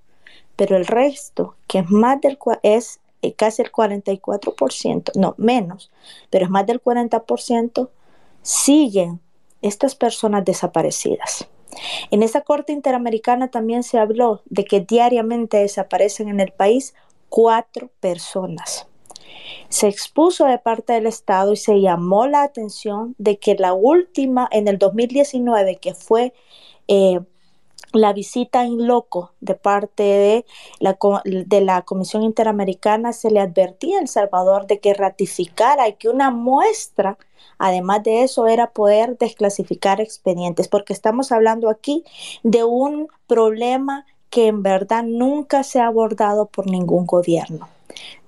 pero el resto, que es más del es casi el cuarenta y cuatro por ciento, no, menos, pero es más del cuarenta por ciento, siguen estas personas desaparecidas. En esa Corte Interamericana también se habló de que diariamente desaparecen en el país cuatro personas. Se expuso de parte del Estado y se llamó la atención de que la última, en el dos mil diecinueve, que fue eh, la visita in loco de parte de la, de la Comisión Interamericana, se le advertía a El Salvador de que ratificara y que una muestra, además de eso, era poder desclasificar expedientes, porque estamos hablando aquí de un problema que en verdad nunca se ha abordado por ningún gobierno.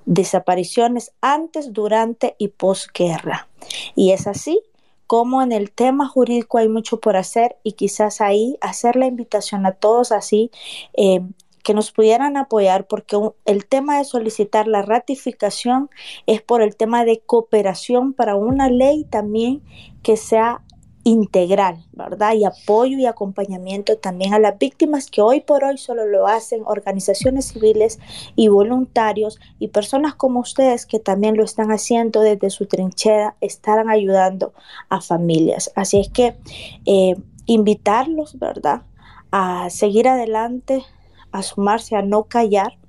Desapariciones antes, durante y posguerra. Y es así como en el tema jurídico hay mucho por hacer, y quizás ahí hacer la invitación a todos así eh, que nos pudieran apoyar, porque un, el tema de solicitar la ratificación es por el tema de cooperación para una ley también que sea integral, ¿verdad? Y apoyo y acompañamiento también a las víctimas, que hoy por hoy solo lo hacen organizaciones civiles y voluntarios y personas como ustedes, que también lo están haciendo desde su trinchera, estarán ayudando a familias. Así es que eh, invitarlos, ¿verdad?, a seguir adelante, a sumarse, a no callar.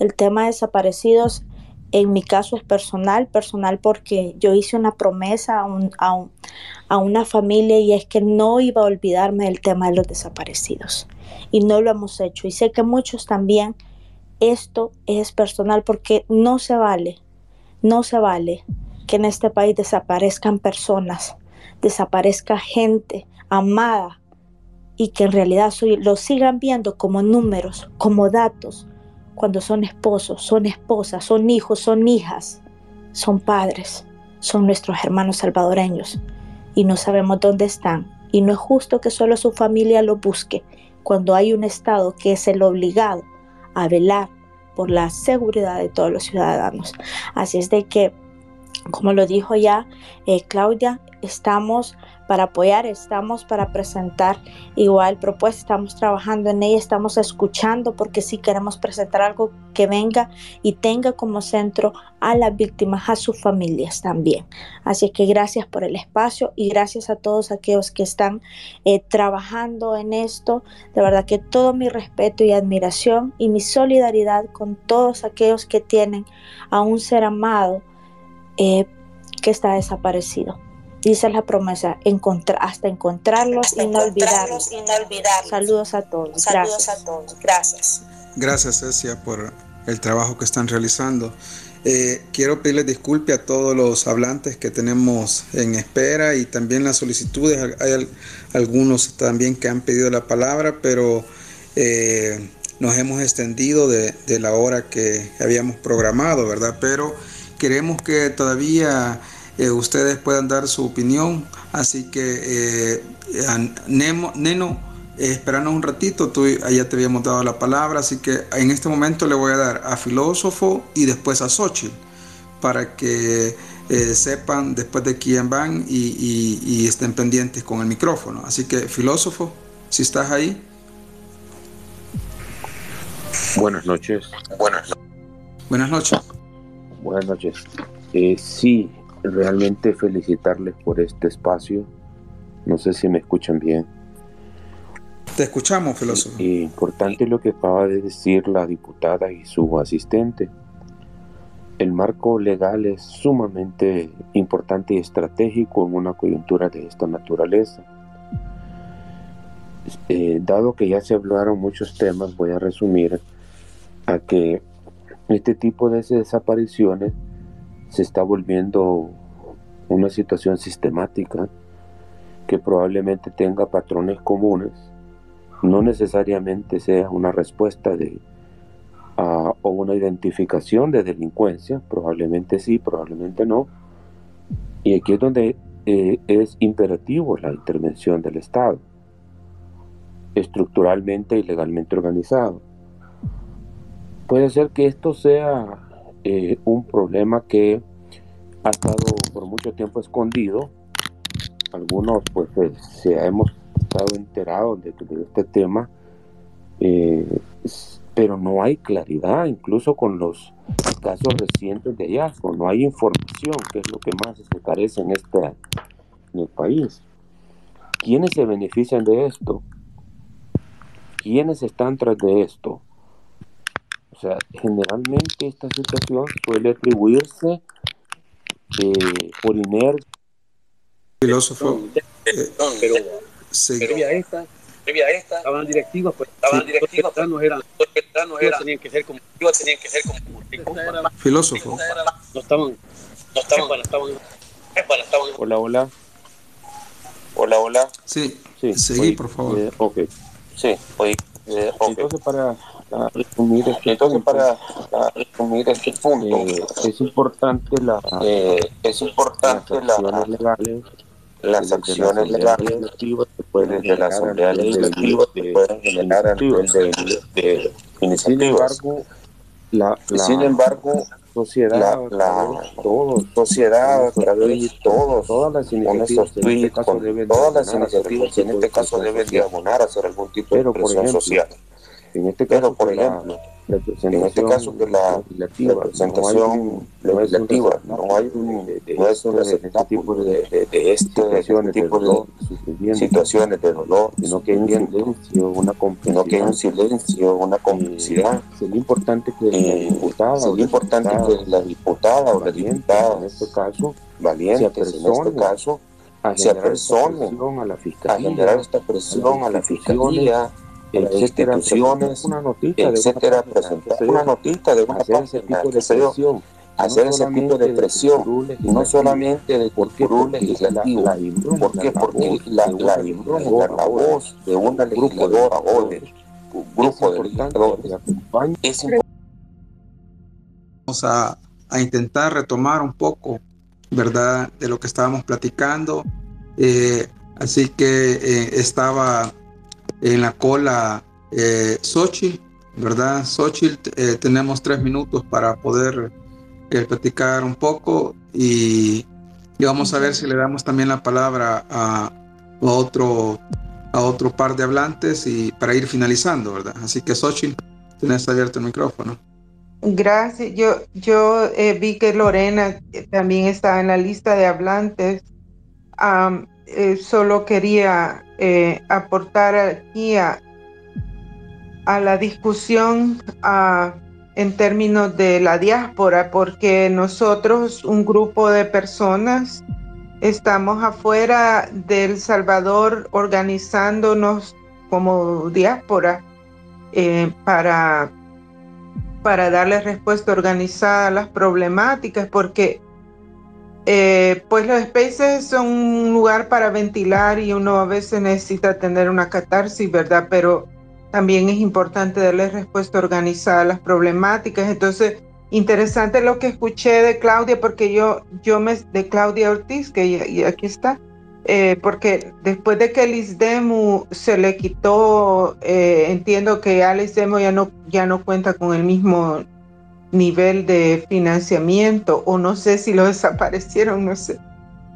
El tema de desaparecidos, en mi caso, es personal, personal porque yo hice una promesa a, un, a, un, a una familia, y es que no iba a olvidarme del tema de los desaparecidos, y no lo hemos hecho. Y sé que muchos también, esto es personal, porque no se vale, no se vale que en este país desaparezcan personas, desaparezca gente amada, y que en realidad soy, lo sigan viendo como números, como datos, cuando son esposos, son esposas, son hijos, son hijas, son padres, son nuestros hermanos salvadoreños, y no sabemos dónde están. Y no es justo que solo su familia los busque, cuando hay un Estado que es el obligado a velar por la seguridad de todos los ciudadanos. Así es de que, como lo dijo ya eh, Claudia, estamos para apoyar, estamos para presentar igual propuestas, estamos trabajando en ella, estamos escuchando, porque sí queremos presentar algo que venga y tenga como centro a las víctimas, a sus familias también. Así que gracias por el espacio, y gracias a todos aquellos que están eh, trabajando en esto. De verdad que todo mi respeto y admiración y mi solidaridad con todos aquellos que tienen a un ser amado eh, que está desaparecido. Dice la promesa, encontr- hasta encontrarlos, hasta y, no encontrarlos y no olvidarlos. Saludos a todos. Saludos Gracias. a todos. Gracias. Gracias, Cecia, por el trabajo que están realizando. Eh, quiero pedirles disculpas a todos los hablantes que tenemos en espera, y también las solicitudes. Hay al- algunos también que han pedido la palabra, pero eh, nos hemos extendido de, de la hora que habíamos programado, ¿verdad? Pero queremos que todavía... Eh, ustedes puedan dar su opinión, así que eh, Nemo, Neno, eh, esperanos un ratito, tú ya te habíamos dado la palabra, así que en este momento le voy a dar a Filósofo y después a Xochitl, para que eh, sepan después de quién van y, y, y estén pendientes con el micrófono. Así que Filósofo, si estás ahí. Buenas noches. Buenas, Buenas noches. Buenas noches. Eh, sí. Realmente felicitarles por este espacio. No sé si me escuchan bien. Te escuchamos, Filósofo. Y, y importante lo que acaba de decir la diputada y su asistente. El marco legal es sumamente importante y estratégico en una coyuntura de esta naturaleza. Eh, dado que ya se hablaron muchos temas, voy a resumir a que este tipo de desapariciones se está volviendo una situación sistemática que probablemente tenga patrones comunes. No necesariamente sea una respuesta de, uh, o una identificación de delincuencia, probablemente sí, probablemente no. Y aquí es donde eh, es imperativo la intervención del Estado, estructuralmente y legalmente organizado. Puede ser que esto sea... Eh, un problema que ha estado por mucho tiempo escondido. Algunos pues se hemos estado enterados de, de este tema, eh, pero no hay claridad, incluso con los casos recientes de hallazgo, no hay información, que es lo que más se carece en, este, en el país. ¿Quiénes se benefician de esto? ¿Quiénes están tras de esto? O sea, generalmente esta situación suele atribuirse eh, por inercia. Filósofo, eh, pero previa a esta, previa a esta, estaban directivas, pues estaban sí, directivas, pues, eran, eran, tenían que ser como, tenían que ser como. Filósofo, no estaban, no estaban, no estaban, estaban. Hola, hola. Hola, hola. Sí, sí. Seguí, hoy, por favor. Eh, ok. Sí, hoy, eh, okay. Entonces, para resumir este Entonces, punto, para resumir este punto, eh, es importante la, eh, es importante las acciones la, legales, las acciones legales de la Asamblea Legislativa que pueden generar a nivel de iniciativas. Sin embargo, sociedad, la, la, todos, sociedad, a través de todos, todas las iniciativas, con en este caso deben, todas las iniciativas en este caso deben diagonar a hacer algún tipo de presión social. En este caso, por ejemplo, en este caso de la representación legislativa, no hay un tipo de situaciones de dolor, sino que hay un silencio, una complicidad. Sería importante que la diputada o la diputada, en este caso, valientes en este caso, se apersonen a generar esta presión a la fiscalía, etcétera, etcétera, presentar una notita de una página, que se dio, hacer ese tipo de presión, y no solamente de curul legislativo, porque porque la la voz de una legisladora o de un grupo de legisladores es importante. Vamos a, a intentar retomar un poco, ¿verdad?, de lo que estábamos platicando. Eh, así que eh, estaba en la cola eh, Xochitl, ¿verdad? Xochitl, eh, tenemos tres minutos para poder eh, platicar un poco y, y vamos a ver si le damos también la palabra a, a, otro, a otro par de hablantes y para ir finalizando, ¿verdad? Así que Xochitl, tenés abierto el micrófono. Gracias. Yo, yo eh, vi que Lorena también estaba en la lista de hablantes. Um, eh, solo quería... Eh, aportar aquí a, a la discusión a, en términos de la diáspora, porque nosotros, un grupo de personas, estamos afuera de El Salvador organizándonos como diáspora eh, para, para darle respuesta organizada a las problemáticas, porque Eh, pues los spaces son un lugar para ventilar y uno a veces necesita tener una catarsis, ¿verdad? Pero también es importante darle respuesta organizada a las problemáticas. Entonces, interesante lo que escuché de Claudia, porque yo, yo me, de Claudia Ortiz, que aquí está, eh, porque después de que el ISDEMU se le quitó, eh, entiendo que ya el ISDEMU ya no, ya no cuenta con el mismo nivel de financiamiento, o no sé si lo desaparecieron, no sé.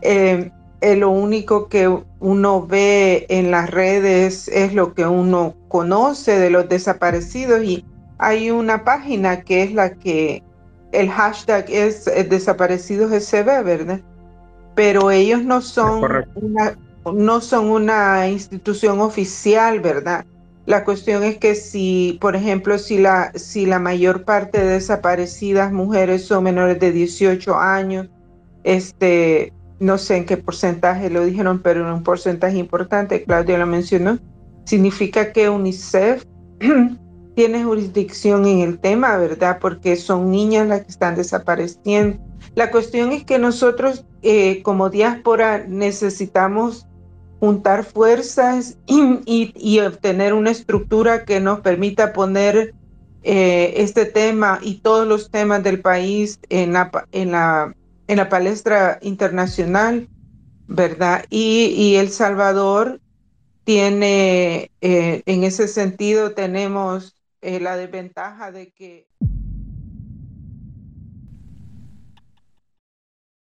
Eh, eh, lo único que uno ve en las redes es lo que uno conoce de los desaparecidos, y hay una página que es la que el hashtag es eh, desaparecidos S B, ¿verdad? Pero ellos no son una, no son una institución oficial, ¿verdad? La cuestión es que si, por ejemplo, si la, si la mayor parte de desaparecidas mujeres son menores de dieciocho años, este, no sé en qué porcentaje lo dijeron, pero en un porcentaje importante, Claudia lo mencionó, significa que UNICEF tiene jurisdicción en el tema, ¿verdad? Porque son niñas las que están desapareciendo. La cuestión es que nosotros, eh, como diáspora, necesitamos juntar fuerzas y, y, y obtener una estructura que nos permita poner eh, este tema y todos los temas del país en la, en la, en la palestra internacional, ¿verdad? Y, y El Salvador tiene, eh, en ese sentido, tenemos eh, la desventaja de que...